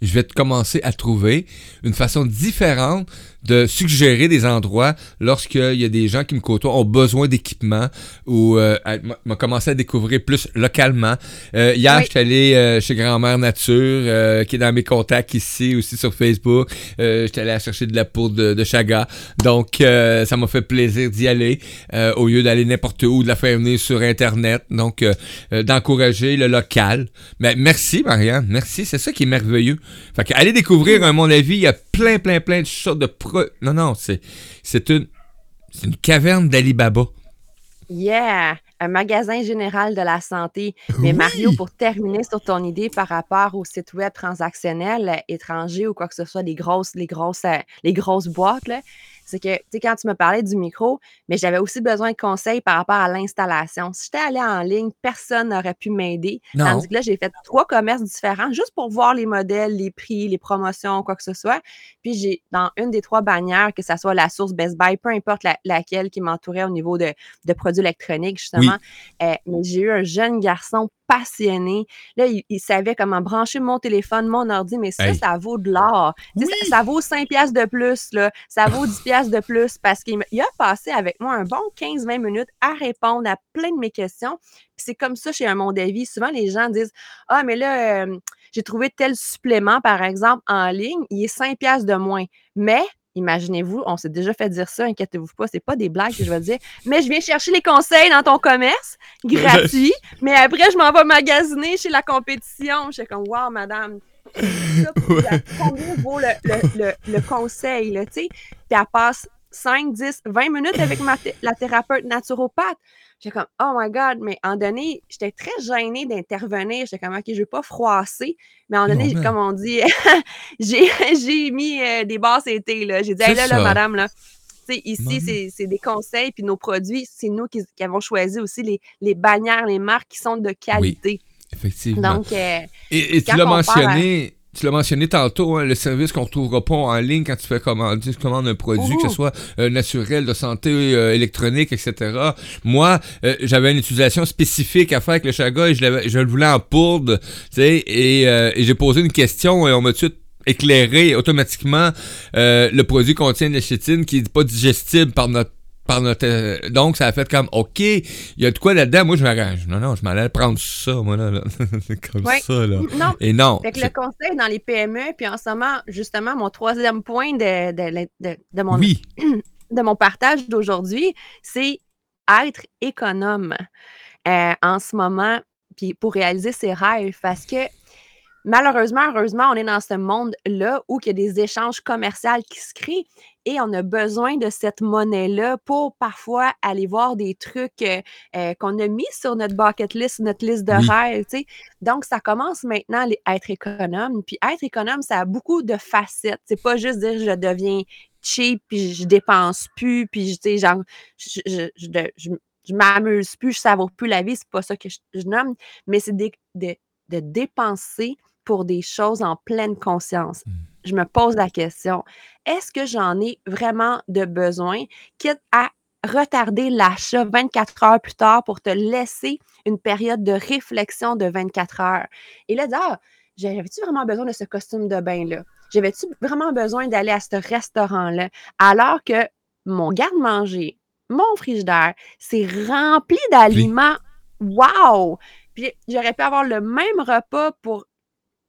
je vais commencer à trouver une façon différente de suggérer des endroits lorsqu'il y a des gens qui me côtoient, ont besoin d'équipement, ou euh, m'a commencé à découvrir plus localement. Euh, hier, oui. Je suis allé euh, chez Grand-mère Nature, euh, qui est dans mes contacts ici, aussi sur Facebook. Euh, je suis allé chercher de la poudre de, de chaga. Donc, euh, ça m'a fait plaisir d'y aller, euh, au lieu d'aller n'importe où, de la faire venir sur Internet. Donc, euh, euh, d'encourager le local. Mais merci, Marianne. Merci. C'est ça qui est merveilleux. Fait que, allez découvrir, à mon avis, il y a plein, plein, plein de sortes de pro... Non, non, c'est, c'est une c'est une caverne d'Alibaba. Yeah! Un magasin général de la santé. Mais oui. Mario, pour terminer sur ton idée par rapport aux sites web transactionnels étrangers ou quoi que ce soit, les grosses, les grosses, les grosses boîtes, là, c'est que, tu sais, quand tu me parlais du micro, mais j'avais aussi besoin de conseils par rapport à l'installation. Si j'étais allée en ligne, personne n'aurait pu m'aider. Non. Tandis que là, j'ai fait trois commerces différents juste pour voir les modèles, les prix, les promotions, quoi que ce soit. Puis j'ai, dans une des trois bannières, que ce soit la source Best Buy, peu importe la, laquelle qui m'entourait au niveau de, de produits électroniques, justement, oui. euh, mais j'ai eu un jeune garçon passionné. Là, il, il savait comment brancher mon téléphone, mon ordi, mais ça, hey. ça vaut de l'or. Oui. Ça, ça vaut cinq piastres de plus, là. Ça vaut dix piastres de plus, parce qu'il il a passé avec moi un bon quinze à vingt minutes à répondre à plein de mes questions. Puis c'est comme ça chez un Mondeavie. Souvent, les gens disent « Ah, mais là, euh, j'ai trouvé tel supplément, par exemple, en ligne, il est cinq piastres de moins. » Mais... imaginez-vous, on s'est déjà fait dire ça, inquiétez-vous pas, c'est pas des blagues que je vais dire, mais je viens chercher les conseils dans ton commerce, gratuit, mais après je m'en vais magasiner chez la compétition. Je suis comme, wow, madame, ça, ouais. Combien vaut le, le, le, le conseil, là, tu sais? Puis elle passe cinq, dix, vingt minutes avec ma th- la thérapeute naturopathe. J'étais comme, oh my God, mais en donné, j'étais très gênée d'intervenir. J'étais comme, OK, je ne veux pas froisser. Mais en donné, j'ai, comme on dit, j'ai, j'ai mis euh, des basses été, là. J'ai dit, hey, là, là, madame, là. T'sais, ici, c'est, c'est des conseils, puis nos produits, c'est nous qui, qui avons choisi aussi les, les bannières, les marques qui sont de qualité. Oui, effectivement. Donc, euh, et, et tu l'as mentionné... À... Tu l'as mentionné tantôt, hein, le service qu'on ne retrouvera pas en ligne quand tu fais commander, tu commandes un produit, Ouh. que ce soit euh, naturel, de santé, euh, électronique, et cetera. Moi, euh, j'avais une utilisation spécifique à faire avec le chaga et je, l'avais, je le voulais en poudre, tu sais, et, euh, et j'ai posé une question et on m'a tout éclairé automatiquement. Euh, le produit contient de la chétine qui n'est pas digestible par notre Par notre, euh, donc, ça a fait comme, OK, il y a de quoi là-dedans, moi, je m'arrange. Non, non, je m'allais prendre ça, moi, là, là. Comme ouais. ça, là. Non. Et non. Fait que c'est... le conseil dans les P M E, puis en ce moment, justement, mon troisième point de, de, de, de, mon, oui. de mon partage d'aujourd'hui, c'est être économe euh, en ce moment, puis pour réaliser ses rêves, parce que malheureusement, heureusement, on est dans ce monde-là où il y a des échanges commerciaux qui se créent et on a besoin de cette monnaie-là pour parfois aller voir des trucs euh, qu'on a mis sur notre bucket list, notre liste de oui. rêves, tu sais. Donc, ça commence maintenant à être économe. Puis être économe, ça a beaucoup de facettes. C'est pas juste dire « je deviens cheap » puis « je dépense plus » puis tu sais, genre, je... je, je, je, je m'amuse plus, je savoure plus la vie, c'est pas ça que je, je nomme, mais c'est des, des, de dépenser pour des choses en pleine conscience. Je me pose la question, est-ce que j'en ai vraiment de besoin, quitte à retarder l'achat vingt-quatre heures plus tard pour te laisser une période de réflexion de vingt-quatre heures? Et là, dire, ah, j'avais-tu vraiment besoin de ce costume de bain-là? J'avais-tu vraiment besoin d'aller à ce restaurant-là? Alors que mon garde-manger, mon frigidaire, c'est rempli d'aliments. Wow! Puis j'aurais pu avoir le même repas pour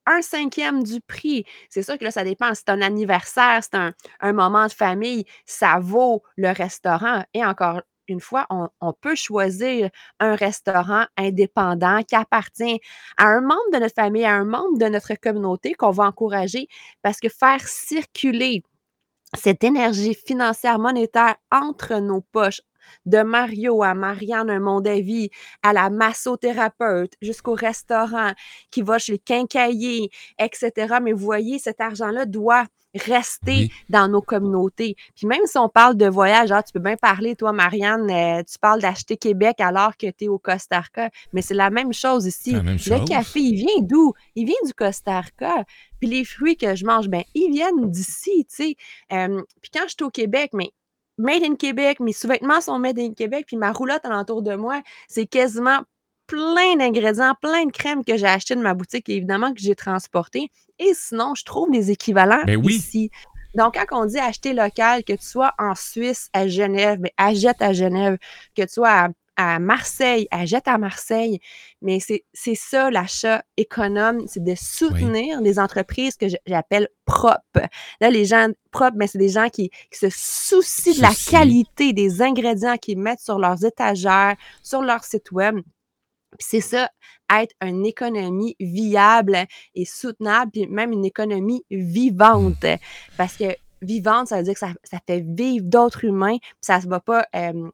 un cinquième du prix. C'est sûr que là, ça dépend. C'est un anniversaire, c'est un, un moment de famille, ça vaut le restaurant. Et encore une fois, on, on peut choisir un restaurant indépendant qui appartient à un membre de notre famille, à un membre de notre communauté qu'on va encourager, parce que faire circuler cette énergie financière monétaire entre nos poches, de Mario à Marianne, un monde à vie, à la massothérapeute, jusqu'au restaurant qui va chez les quincailliers, et cetera. Mais vous voyez, cet argent-là doit rester oui. dans nos communautés. Puis même si on parle de voyage, ah, tu peux bien parler, toi, Marianne, euh, tu parles d'acheter Québec alors que tu es au Costa Rica, mais c'est la même chose ici. Même chose. Le café, il vient d'où? Il vient du Costa Rica. Puis les fruits que je mange, ben ils viennent d'ici, tu sais. Euh, puis quand je suis au Québec, mais made in Québec, mes sous-vêtements sont made in Québec, puis ma roulotte alentour de moi, c'est quasiment plein d'ingrédients, plein de crèmes que j'ai achetées de ma boutique et évidemment que j'ai transportées. Et sinon, je trouve des équivalents ben oui. ici. Donc, quand on dit acheter local, que tu sois en Suisse, à Genève, mais achète à Genève, que tu sois à, à Marseille, achète à Marseille. Mais c'est, c'est ça, l'achat économe, c'est de soutenir oui. les entreprises que j'appelle propres. Là, les gens propres, mais c'est des gens qui, qui se soucient Souci. de la qualité des ingrédients qu'ils mettent sur leurs étagères, sur leur site web. Puis c'est ça, être une économie viable et soutenable, puis même une économie vivante. Parce que vivante, ça veut dire que ça, ça fait vivre d'autres humains, puis ça se va pas euh,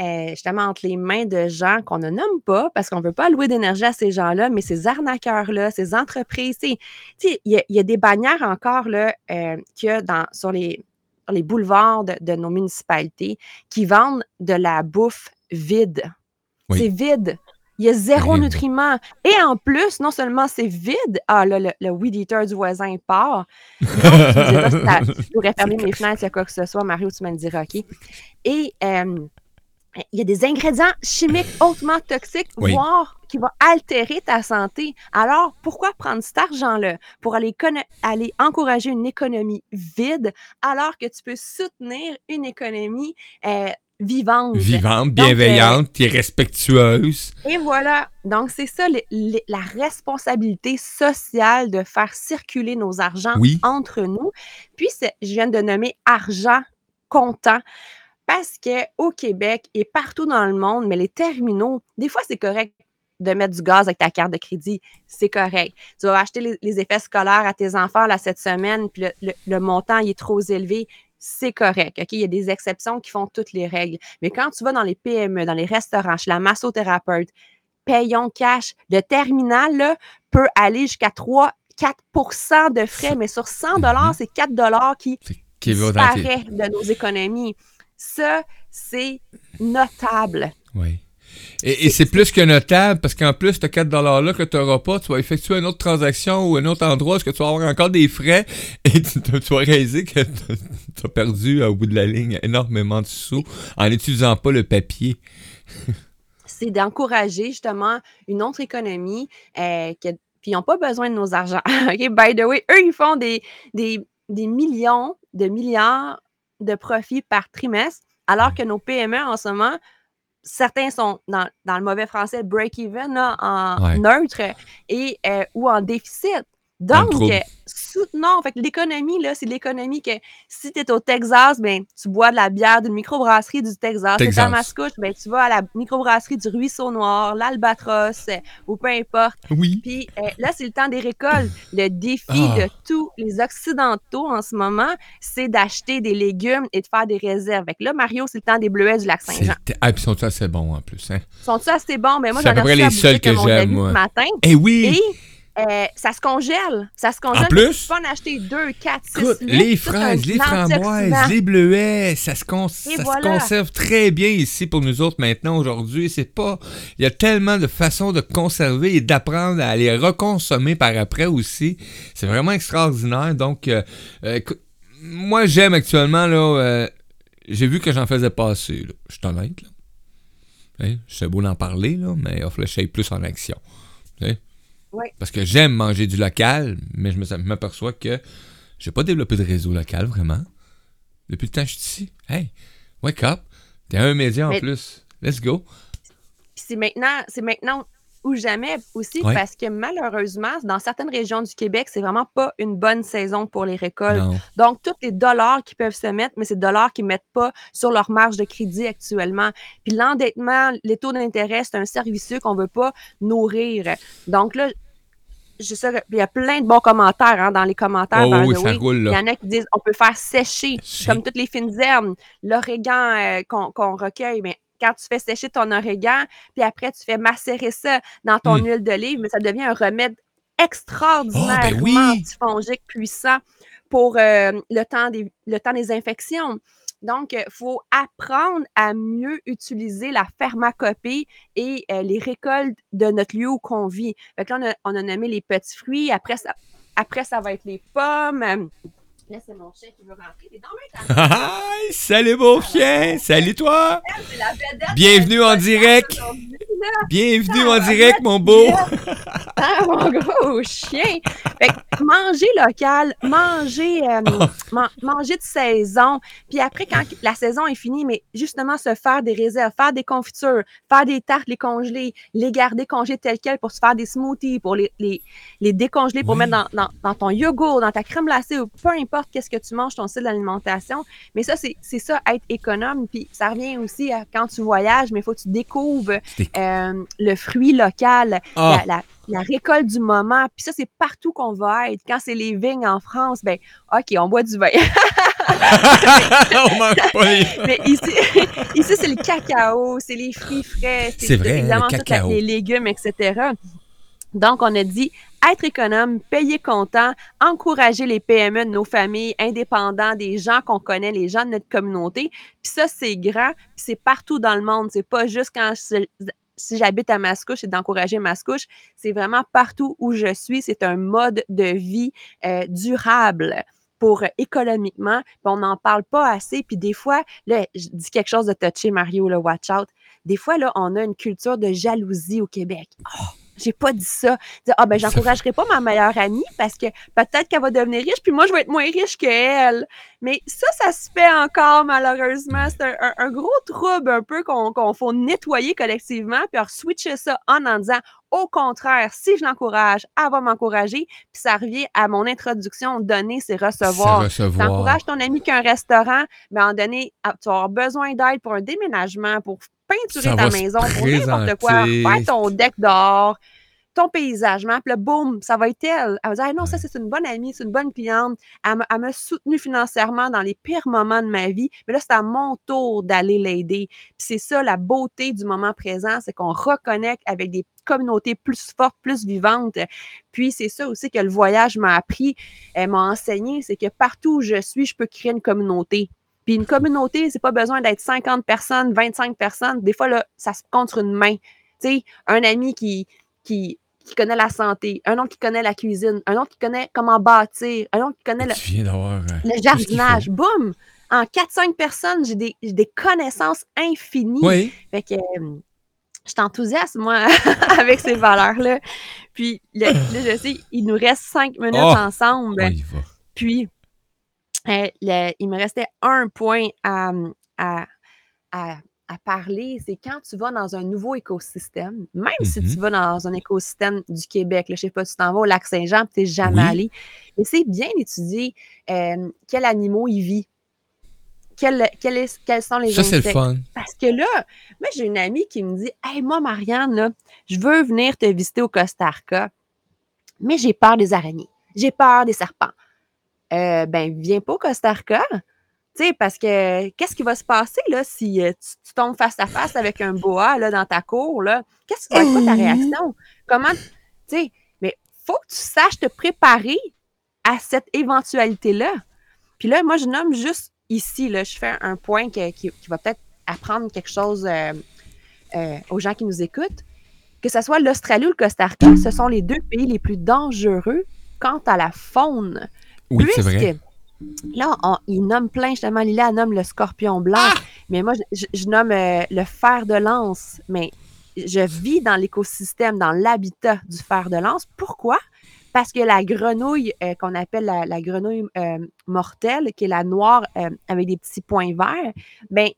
euh, justement entre les mains de gens qu'on ne nomme pas, parce qu'on ne veut pas allouer d'énergie à ces gens-là, mais ces arnaqueurs-là, ces entreprises, tu sais, il y, y a des bannières encore là, euh, qu'il y a dans, sur les, sur les boulevards de, de nos municipalités qui vendent de la bouffe vide. Oui. C'est vide. Il y a zéro nutriments. Et en plus, non seulement c'est vide, ah là, le, le weed eater du voisin part. Donc, je me dirais, si je pourrais fermer mes fenêtres, s'il y a quoi que ce soit, Mario, tu me le diras, OK. Et euh, il y a des ingrédients chimiques hautement toxiques, oui. voire qui vont altérer ta santé. Alors, pourquoi prendre cet argent-là pour aller, conna- aller encourager une économie vide, alors que tu peux soutenir une économie euh, Vivante. Vivante, bienveillante, et euh, respectueuse. Et voilà. Donc, c'est ça, les, les, la responsabilité sociale de faire circuler nos argents oui. entre nous. Puis, c'est, je viens de nommer argent comptant. Parce qu'au Québec et partout dans le monde, mais les terminaux, des fois, c'est correct de mettre du gaz avec ta carte de crédit. C'est correct. Tu vas acheter les, les effets scolaires à tes enfants là, cette semaine, puis le, le, le montant il est trop élevé. C'est correct, OK? Il y a des exceptions qui font toutes les règles. Mais quand tu vas dans les P M E, dans les restaurants, chez la massothérapeute, payons cash. Le terminal, là, peut aller jusqu'à trois à quatre pour cent de frais, mais sur cent dollars, c'est quatre dollars qui, qui disparaît de nos économies. Ça, c'est notable. Oui. Et, et c'est, c'est plus que notable, parce qu'en plus, ce quatre dollars-là que tu n'auras pas, tu vas effectuer une autre transaction ou un autre endroit, est-ce que tu vas avoir encore des frais, et tu, tu vas réaliser que tu as perdu, au bout de la ligne, énormément de sous en n'utilisant pas le papier. C'est d'encourager, justement, une autre économie, euh, que, puis ils n'ont pas besoin de nos argents. Okay? By the way, eux, ils font des, des, des millions, de milliards de profits par trimestre, alors que nos P M E, en ce moment, certains sont, dans, dans le mauvais français, break-even, là, en ouais. neutre et, euh, ou en déficit. Donc, euh, soutenons. Fait que l'économie, là, c'est l'économie que si tu es au Texas, ben, tu bois de la bière d'une microbrasserie du Texas. Si tu es à Mascouche, ben, tu vas à la microbrasserie du Ruisseau-Noir, l'Albatros, euh, ou peu importe. Oui. Puis euh, là, c'est le temps des récoltes. Le défi ah. de tous les Occidentaux en ce moment, c'est d'acheter des légumes et de faire des réserves. Fait que là, Mario, c'est le temps des bleuets du Lac-Saint-Jean. C'est... Ah, puis sont-ils assez bons en plus? Hein? Sont-ils assez bons? Ben, moi, c'est j'en ai reçu les seuls que j'aime. Moi. Matin, eh oui! Et, Euh, ça se congèle. Ça se congèle. En plus, tu peux en acheter deux, quatre, six, les fraises, les framboises, les bleuets, ça, se, con- ça voilà. se conserve très bien ici pour nous autres maintenant, aujourd'hui. C'est pas... Il y a tellement de façons de conserver et d'apprendre à les reconsommer par après aussi. C'est vraiment extraordinaire. Donc, euh, euh, moi, j'aime actuellement, là, euh, j'ai vu que j'en faisais passer. Là. Je suis honnête, là. Hein? C'est beau d'en parler, là, mais il faut que j'aille plus en action. Hein? Oui. Parce que j'aime manger du local, mais je me, m'aperçois que j'ai pas développé de réseau local, vraiment. Depuis le temps que je suis ici. Hey, wake up! T'es un média mais, en plus. Let's go! C'est maintenant, c'est maintenant ou jamais aussi, oui. parce que malheureusement, dans certaines régions du Québec, c'est vraiment pas une bonne saison pour les récoltes. Non. Donc, tous les dollars qui peuvent se mettre, mais c'est des dollars qu'ils ne mettent pas sur leur marge de crédit actuellement. Puis l'endettement, les taux d'intérêt, c'est un servicieux qu'on ne veut pas nourrir. Donc là, je sais, il y a plein de bons commentaires hein, dans les commentaires. Oh, ben, oui, oui, roule, il y en a qui disent on peut faire sécher, c'est... comme toutes les fines herbes, l'origan euh, qu'on, qu'on recueille, mais quand tu fais sécher ton origan, puis après tu fais macérer ça dans ton mm. huile d'olive, mais ça devient un remède extraordinairement oh, ben oui. antifongique puissant pour euh, le, temps des, le temps des infections. Donc, il faut apprendre à mieux utiliser la pharmacopée et euh, les récoltes de notre lieu où qu'on vit. Fait que là, on a, on a nommé les petits fruits. Après, ça, après, ça va être les pommes. Euh, là, c'est mon chien qui veut rentrer. T'es dans ma tête. Salut, mon chien! Salut, toi! Bienvenue en direct! Bienvenue en direct, mon beau! Ah, mon gros chien! Fait que manger local, manger, euh, man, manger de saison, puis après, quand la saison est finie, mais justement, se faire des réserves, faire des confitures, faire des tartes, les congeler, les garder congelés tels quels pour se faire des smoothies, pour les, les, les décongeler, pour oui. mettre dans, dans, dans ton yogourt, dans ta crème glacée, ou peu importe qu'est-ce que tu manges, ton style d'alimentation. Mais ça, c'est, c'est ça, être économe, puis ça revient aussi à quand tu voyages, mais il faut que tu découvres euh, le fruit local, oh. la, la la récolte du moment, puis ça, c'est partout qu'on va être. Quand c'est les vignes en France, ben OK, on boit du vin. On manque pas. Mais ici, ici, c'est le cacao, c'est les fruits frais, c'est, c'est vrai, évidemment le cacao. Tout, les légumes, et cetera. Donc, on a dit être économe, payer comptant, encourager les P M E de nos familles, indépendants des gens qu'on connaît, les gens de notre communauté. Puis ça, c'est grand, puis c'est partout dans le monde. C'est pas juste quand je... Si j'habite à Mascouche, et d'encourager Mascouche, c'est vraiment partout où je suis. C'est un mode de vie euh, durable pour euh, économiquement. Puis on n'en parle pas assez. Puis des fois, là, je dis quelque chose de touché, Mario, le watch out. Des fois, là, on a une culture de jalousie au Québec. Oh, j'ai pas dit ça. Dire, ah, ben, j'encouragerai pas ma meilleure amie parce que peut-être qu'elle va devenir riche, puis moi, je vais être moins riche qu'elle. Mais ça, ça se fait encore, malheureusement. C'est un, un, un gros trouble un peu qu'on, qu'on faut nettoyer collectivement, puis on switcher ça en en disant, au contraire, si je l'encourage, elle va m'encourager, puis ça revient à mon introduction, donner, c'est recevoir. Tu encourages ton ami qu'un restaurant, mais en donner, tu vas avoir besoin d'aide pour un déménagement, pour peinturer ça ta maison, pour n'importe quoi, faire ton deck dehors, ton paysagement, puis là, boum, ça va être elle. Elle va dire, hey, non, ça, c'est une bonne amie, c'est une bonne cliente. Elle m'a, elle m'a soutenue financièrement dans les pires moments de ma vie. Mais là, c'est à mon tour d'aller l'aider. Puis c'est ça, la beauté du moment présent, c'est qu'on reconnecte avec des communautés plus fortes, plus vivantes. Puis c'est ça aussi que le voyage m'a appris, elle m'a enseigné, c'est que partout où je suis, je peux créer une communauté. Puis une communauté, c'est pas besoin d'être cinquante personnes, vingt-cinq personnes. Des fois, là, ça se compte sur une main. Tu sais, un ami qui... qui qui connaît la santé, un autre qui connaît la cuisine, un autre qui connaît comment bâtir, un autre qui connaît le, le jardinage. Boum! En quatre cinq personnes, j'ai des, j'ai des connaissances infinies. Oui. Fait que euh, je suis enthousiaste, moi, avec ces valeurs-là. Puis le, là, je sais, il nous reste cinq minutes oh, ensemble. On y va. Puis, euh, le, il me restait un point à... à, à à parler, c'est quand tu vas dans un nouveau écosystème, même mm-hmm. si tu vas dans un écosystème du Québec, là, je ne sais pas, tu t'en vas au Lac-Saint-Jean, tu n'es jamais oui. allé, mais c'est bien d'étudier euh, quels animaux ils vivent, quels, quels, est, quels sont les Ça, insectes. Ça, c'est le fun. Parce que là, moi, j'ai une amie qui me dit, « Hey, moi, Marianne, là, je veux venir te visiter au Costa Rica, mais j'ai peur des araignées, j'ai peur des serpents. Euh, » Ben, viens pas au Costa Rica. Tu sais, parce que qu'est-ce qui va se passer là, si euh, tu, tu tombes face à face avec un boa là, dans ta cour? Là, qu'est-ce qui va être ta réaction? Comment? Tu sais, mais faut que tu saches te préparer à cette éventualité-là. Puis là, moi, je nomme juste ici, là, je fais un point que, qui, qui va peut-être apprendre quelque chose euh, euh, aux gens qui nous écoutent. Que ce soit l'Australie ou le Costa Rica, ce sont les deux pays les plus dangereux quant à la faune. Oui, puisque, c'est vrai. Là, on, il nomme plein, justement, Lila nomme le scorpion blanc, ah! mais moi, je, je nomme euh, le fer de lance, mais je vis dans l'écosystème, dans l'habitat du fer de lance. Pourquoi? Parce que la grenouille, euh, qu'on appelle la, la grenouille euh, mortelle, qui est la noire euh, avec des petits points verts, bien,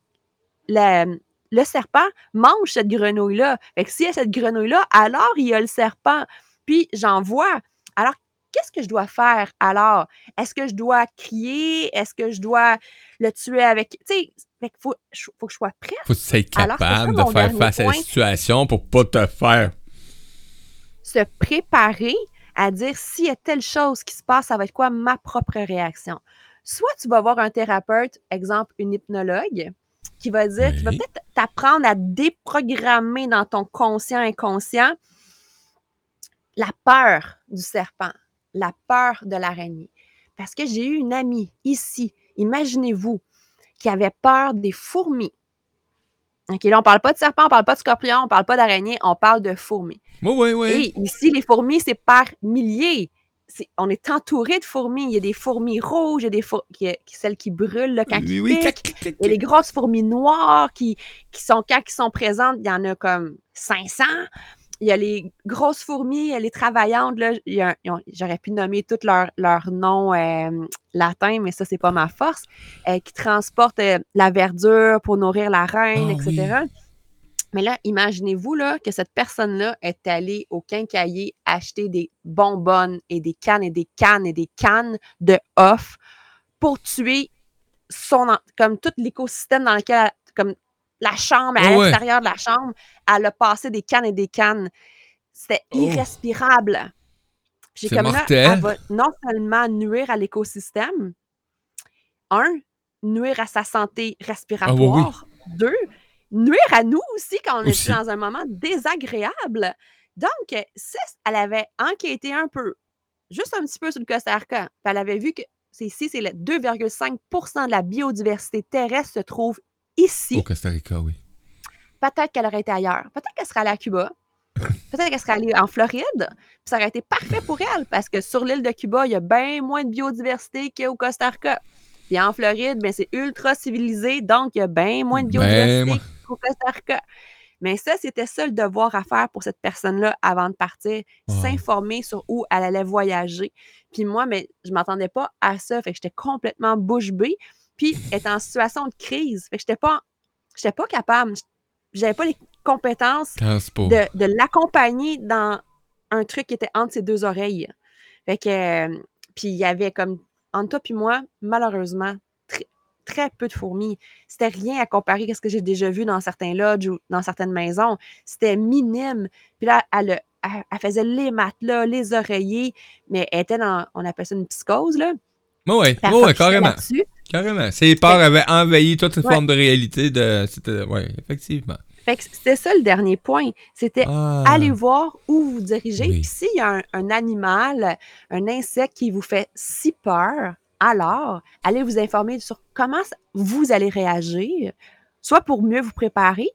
le, le serpent mange cette grenouille-là. Fait que s'il y a cette grenouille-là, alors il y a le serpent. Puis j'en vois. Alors, qu'est-ce que je dois faire alors? Est-ce que je dois crier? Est-ce que je dois le tuer avec... Tu sais, il faut, faut que je sois prête. Faut que tu sois capable de faire face à la situation pour pas te faire... Se préparer à dire s'il y a telle chose qui se passe, ça va être quoi ma propre réaction? Soit tu vas voir un thérapeute, exemple une hypnologue, qui va dire, oui. qui va peut-être t'apprendre à déprogrammer dans ton conscient-inconscient la peur du serpent, la peur de l'araignée. Parce que j'ai eu une amie ici, imaginez-vous, qui avait peur des fourmis. OK, là, on ne parle pas de serpent, on ne parle pas de scorpion, on ne parle pas d'araignée, on parle de fourmis. Oui, oui, oui. Et ici, les fourmis, c'est par milliers. C'est, on est entouré de fourmis. Il y a des fourmis rouges, il y a des four- qui, celles qui brûlent là, quand oui, ils oui, piquent. Il y a les grosses fourmis noires qui, qui sont, quand elles sont présentes, il y en a comme cinq cents. Il y a les grosses fourmis, les travaillantes. Là, il y a un, j'aurais pu nommer tous leurs leur noms euh, latins, mais ça, c'est pas ma force, euh, qui transportent euh, la verdure pour nourrir la reine, oh, et cetera. Oui. Mais là, imaginez-vous là, que cette personne-là est allée au quincaillier acheter des bonbonnes et des cannes et des cannes et des cannes de off pour tuer son, comme tout l'écosystème dans lequel... Comme, la chambre, à ouais. l'extérieur de la chambre, elle a passé des cannes et des cannes. C'était oh. irrespirable. J'ai C'est comme mortel. Là, elle va non seulement nuire à l'écosystème, un, nuire à sa santé respiratoire, ah, oui, oui. deux, nuire à nous aussi quand on aussi. est dans un moment désagréable. Donc, si elle avait enquêté un peu, juste un petit peu sur le Costa Rica, puis elle avait vu que c'est ici, c'est le deux virgule cinq pour cent de la biodiversité terrestre se trouve ici. Au Costa Rica, oui. Peut-être qu'elle aurait été ailleurs. Peut-être qu'elle serait allée à Cuba. Peut-être qu'elle serait allée en Floride. Puis ça aurait été parfait pour elle parce que sur l'île de Cuba, il y a bien moins de biodiversité qu'au Costa Rica. Puis en Floride, bien, c'est ultra civilisé, donc il y a bien moins de biodiversité ben... qu'au Costa Rica. Mais ça, c'était ça le devoir à faire pour cette personne-là avant de partir, oh. s'informer sur où elle allait voyager. Puis moi, mais je ne m'attendais pas à ça. Fait que j'étais complètement bouche bée. Puis, être en situation de crise. Fait que j'étais pas, j'étais pas capable. J'avais pas les compétences de, de l'accompagner dans un truc qui était entre ses deux oreilles. Fait que, euh, puis il y avait comme, entre toi puis moi, malheureusement, très, très peu de fourmis. C'était rien à comparer à ce que j'ai déjà vu dans certains lodges ou dans certaines maisons. C'était minime. Puis là, elle, elle, elle faisait les matelas, les oreillers, mais elle était dans, on appelle ça une psychose, là. Oh oui, oh oui, carrément. Là-dessus. Carrément. Ses peurs avaient envahi toute une ouais. forme de réalité. De... Oui, effectivement. Fait que c'était ça le dernier point. C'était ah. aller voir où vous vous dirigez. Oui. Puis s'il y a un, un animal, un insecte qui vous fait si peur, alors allez vous informer sur comment vous allez réagir, soit pour mieux vous préparer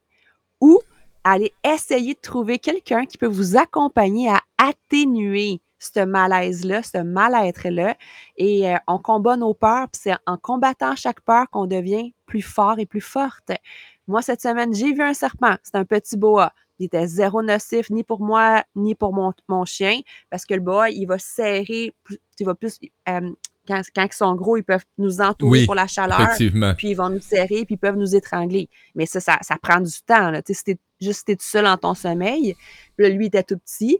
ou allez essayer de trouver quelqu'un qui peut vous accompagner à atténuer ce malaise-là, ce mal-être-là. Et euh, on combat nos peurs, puis c'est en combattant chaque peur qu'on devient plus fort et plus forte. Moi, cette semaine, j'ai vu un serpent. C'est un petit boa. Il était zéro nocif, ni pour moi, ni pour mon, mon chien, parce que le boa, il va serrer, il va plus... Euh, quand, quand ils sont gros, ils peuvent nous entourer oui, pour la chaleur, puis ils vont nous serrer, puis ils peuvent nous étrangler. Mais ça, ça, ça prend du temps. Là. Tu sais, si t'es, juste si t'es tout seul dans ton sommeil, puis là, lui, il était tout petit.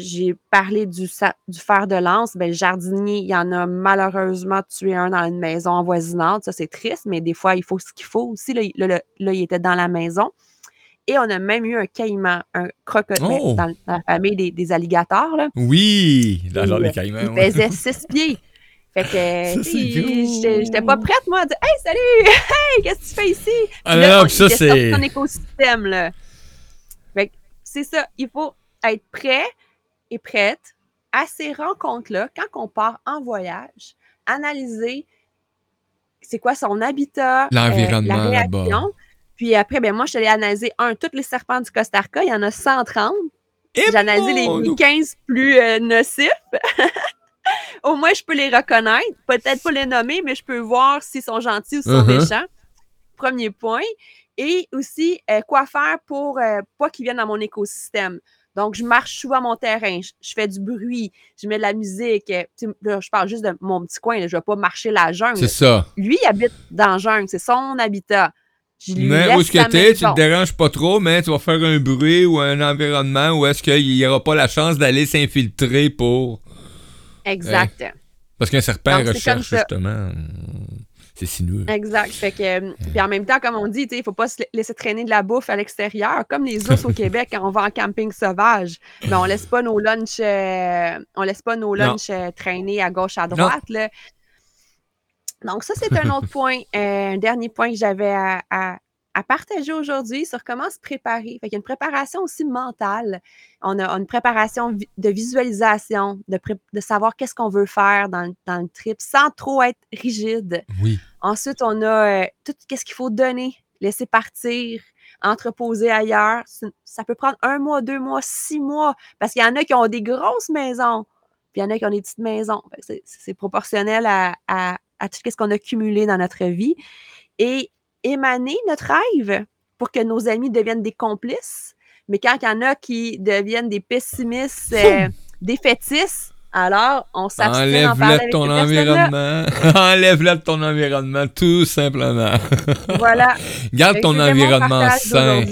J'ai parlé du, du fer de lance. Bien, le jardinier, il y en a malheureusement tué un dans une maison avoisinante. Ça, c'est triste, mais des fois, il faut ce qu'il faut aussi. Là, là, là, là il était dans la maison. Et on a même eu un caïman, un crocodile oh. dans, dans la famille des, des alligators. Là. Oui, dans le genre des caïmans. Il ouais. faisait six pieds. Fait que, ça, j'étais, j'étais pas prête, moi, à dire « Hey, salut! Hey, qu'est-ce que tu fais ici? » Ah là, non, on, ça, c'est... ton écosystème, là. Fait que, c'est ça. Il faut être prêt. Et prête à ces rencontres-là, quand on part en voyage, analyser c'est quoi son habitat, l'environnement, euh, la réaction. Là-bas. Puis après, ben moi, je suis allée analyser, un, tous les serpents du Costa Rica, il y en a cent trente. Et j'ai analysé bon, les quinze plus euh, nocifs. Au moins, je peux les reconnaître. Peut-être pas les nommer, mais je peux voir s'ils sont gentils ou s'ils sont uh-huh. méchants. Premier point. Et aussi, euh, quoi faire pour euh, pas qu'ils viennent dans mon écosystème. Donc, je marche souvent mon terrain, je, je fais du bruit, je mets de la musique. Là, je parle juste de mon petit coin, là, je ne vais pas marcher la jungle. C'est ça. Lui, il habite dans la jungle, c'est son habitat. Je lui mais où est-ce que t'es, tu ne te déranges pas trop, mais tu vas faire un bruit ou un environnement où est-ce qu'il n'y aura pas la chance d'aller s'infiltrer pour... Exact. Ouais. Parce qu'un serpent Donc, recherche, justement. C'est sinueux. Exact. Fait que, hum. Puis en même temps, comme on dit, il ne faut pas se laisser traîner de la bouffe à l'extérieur, comme les ours au Québec quand on va en camping sauvage. Mais on ne laisse pas nos lunchs euh, lunch, euh, traîner à gauche, à droite, non. là. Donc, ça, c'est un autre point, euh, un dernier point que j'avais à, à, à partager aujourd'hui sur comment se préparer. Fait qu'il y a une préparation aussi mentale. On a une préparation de visualisation, de, pré- de savoir qu'est-ce qu'on veut faire dans, dans le trip sans trop être rigide. Oui. Ensuite, on a euh, tout ce qu'il faut donner, laisser partir, entreposer ailleurs. Ça peut prendre un mois, deux mois, six mois, parce qu'il y en a qui ont des grosses maisons, puis il y en a qui ont des petites maisons. C'est, c'est proportionnel à... à à tout ce qu'on a cumulé dans notre vie, et émaner notre rêve pour que nos amis deviennent des complices. Mais quand il y en a qui deviennent des pessimistes, euh, défaitistes, alors on s'abstient. Enlève-le de ton environnement. Enlève-le de ton environnement, tout simplement. Voilà. Garde ton environnement sain.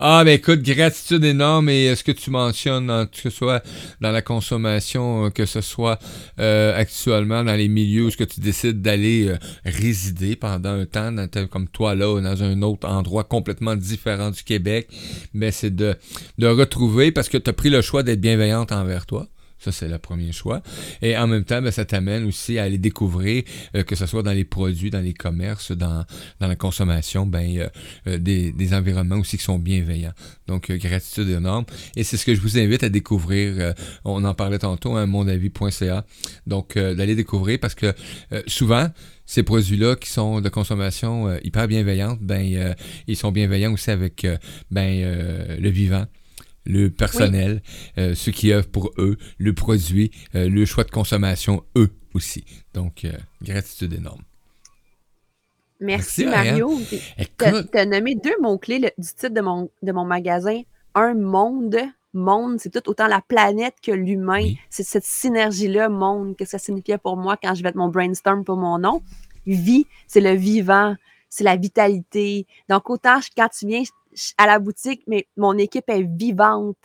Ah, ben écoute, gratitude énorme. Et ce que tu mentionnes, que ce soit dans la consommation, que ce soit euh, actuellement dans les milieux où ce que tu décides d'aller euh, résider pendant un temps, dans, comme toi là, dans un autre endroit complètement différent du Québec, mais c'est de, de retrouver, parce que tu as pris le choix d'être bienveillante envers toi. Ça, c'est le premier choix. Et en même temps, ben, ça t'amène aussi à aller découvrir, euh, que ce soit dans les produits, dans les commerces, dans, dans la consommation, ben, euh, euh, des, des environnements aussi qui sont bienveillants. Donc, euh, gratitude énorme. Et c'est ce que je vous invite à découvrir. Euh, on en parlait tantôt, hein, mondeavie point c a. Donc, euh, d'aller découvrir parce que euh, souvent... ces produits-là qui sont de consommation euh, hyper bienveillante, ben, euh, ils sont bienveillants aussi avec euh, ben, euh, le vivant, le personnel, oui. euh, ceux qui œuvrent pour eux, le produit, euh, le choix de consommation, eux aussi. Donc, euh, gratitude énorme. Merci, Merci Mario. Tu as nommé deux mots-clés le, du titre de mon, de mon magasin. Un monde, monde, c'est tout autant la planète que l'humain. Oui. C'est cette synergie-là, monde, qu'est-ce que ça signifiait pour moi quand je vais être mon brainstorm pour mon nom. Vie, c'est le vivant, c'est la vitalité. Donc, autant quand tu viens... à la boutique, mais mon équipe est vivante,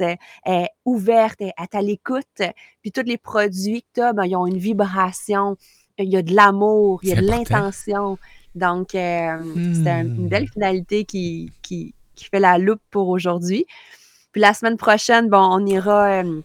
est ouverte, est à l'écoute. Puis tous les produits que tu as, ben, ils ont une vibration, il y a de l'amour, il y a de l'intention. Donc, euh, mmh. c'est une belle finalité qui, qui, qui fait la loupe pour aujourd'hui. Puis la semaine prochaine, bon, on ira euh,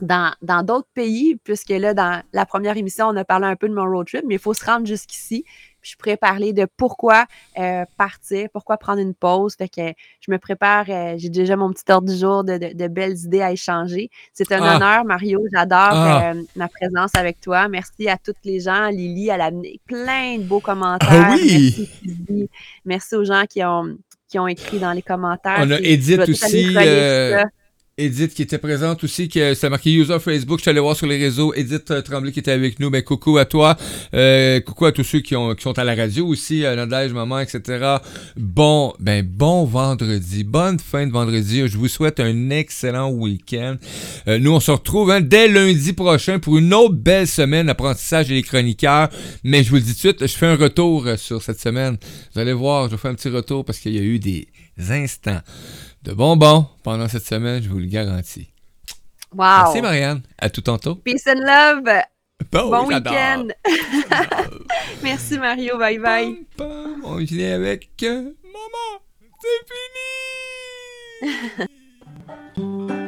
dans, dans d'autres pays, puisque là, dans la première émission, on a parlé un peu de mon road trip, mais il faut se rendre jusqu'ici. Puis je pourrais parler de pourquoi euh, partir, pourquoi prendre une pause. Fait que je me prépare, euh, j'ai déjà mon petit ordre du jour de, de, de belles idées à échanger. C'est un ah. honneur, Mario. J'adore ah. euh, ma présence avec toi. Merci à toutes les gens. Lily, elle a amené plein de beaux commentaires. Ah oui! Merci, merci aux gens qui ont, qui ont écrit dans les commentaires. On a Edith aussi. Edith qui était présente aussi, que ça marquait user Facebook, je suis allé voir sur les réseaux, Edith Tremblay qui était avec nous, ben coucou à toi, euh, coucou à tous ceux qui, ont, qui sont à la radio aussi, euh, Nadège, maman, et cetera. Bon, ben bon vendredi, bonne fin de vendredi, je vous souhaite un excellent week-end. Euh, nous on se retrouve hein, dès lundi prochain pour une autre belle semaine d'apprentissage et les chroniqueurs, mais je vous le dis tout de suite, je fais un retour sur cette semaine, vous allez voir, je vous fais un petit retour parce qu'il y a eu des instants de bonbons pendant cette semaine, je vous le garantis. Wow! Merci Marianne, à tout tantôt. Peace and love! Bon, bon week-end! Merci Mario, bye bye! Pam, pam, on finit avec... Maman, c'est fini!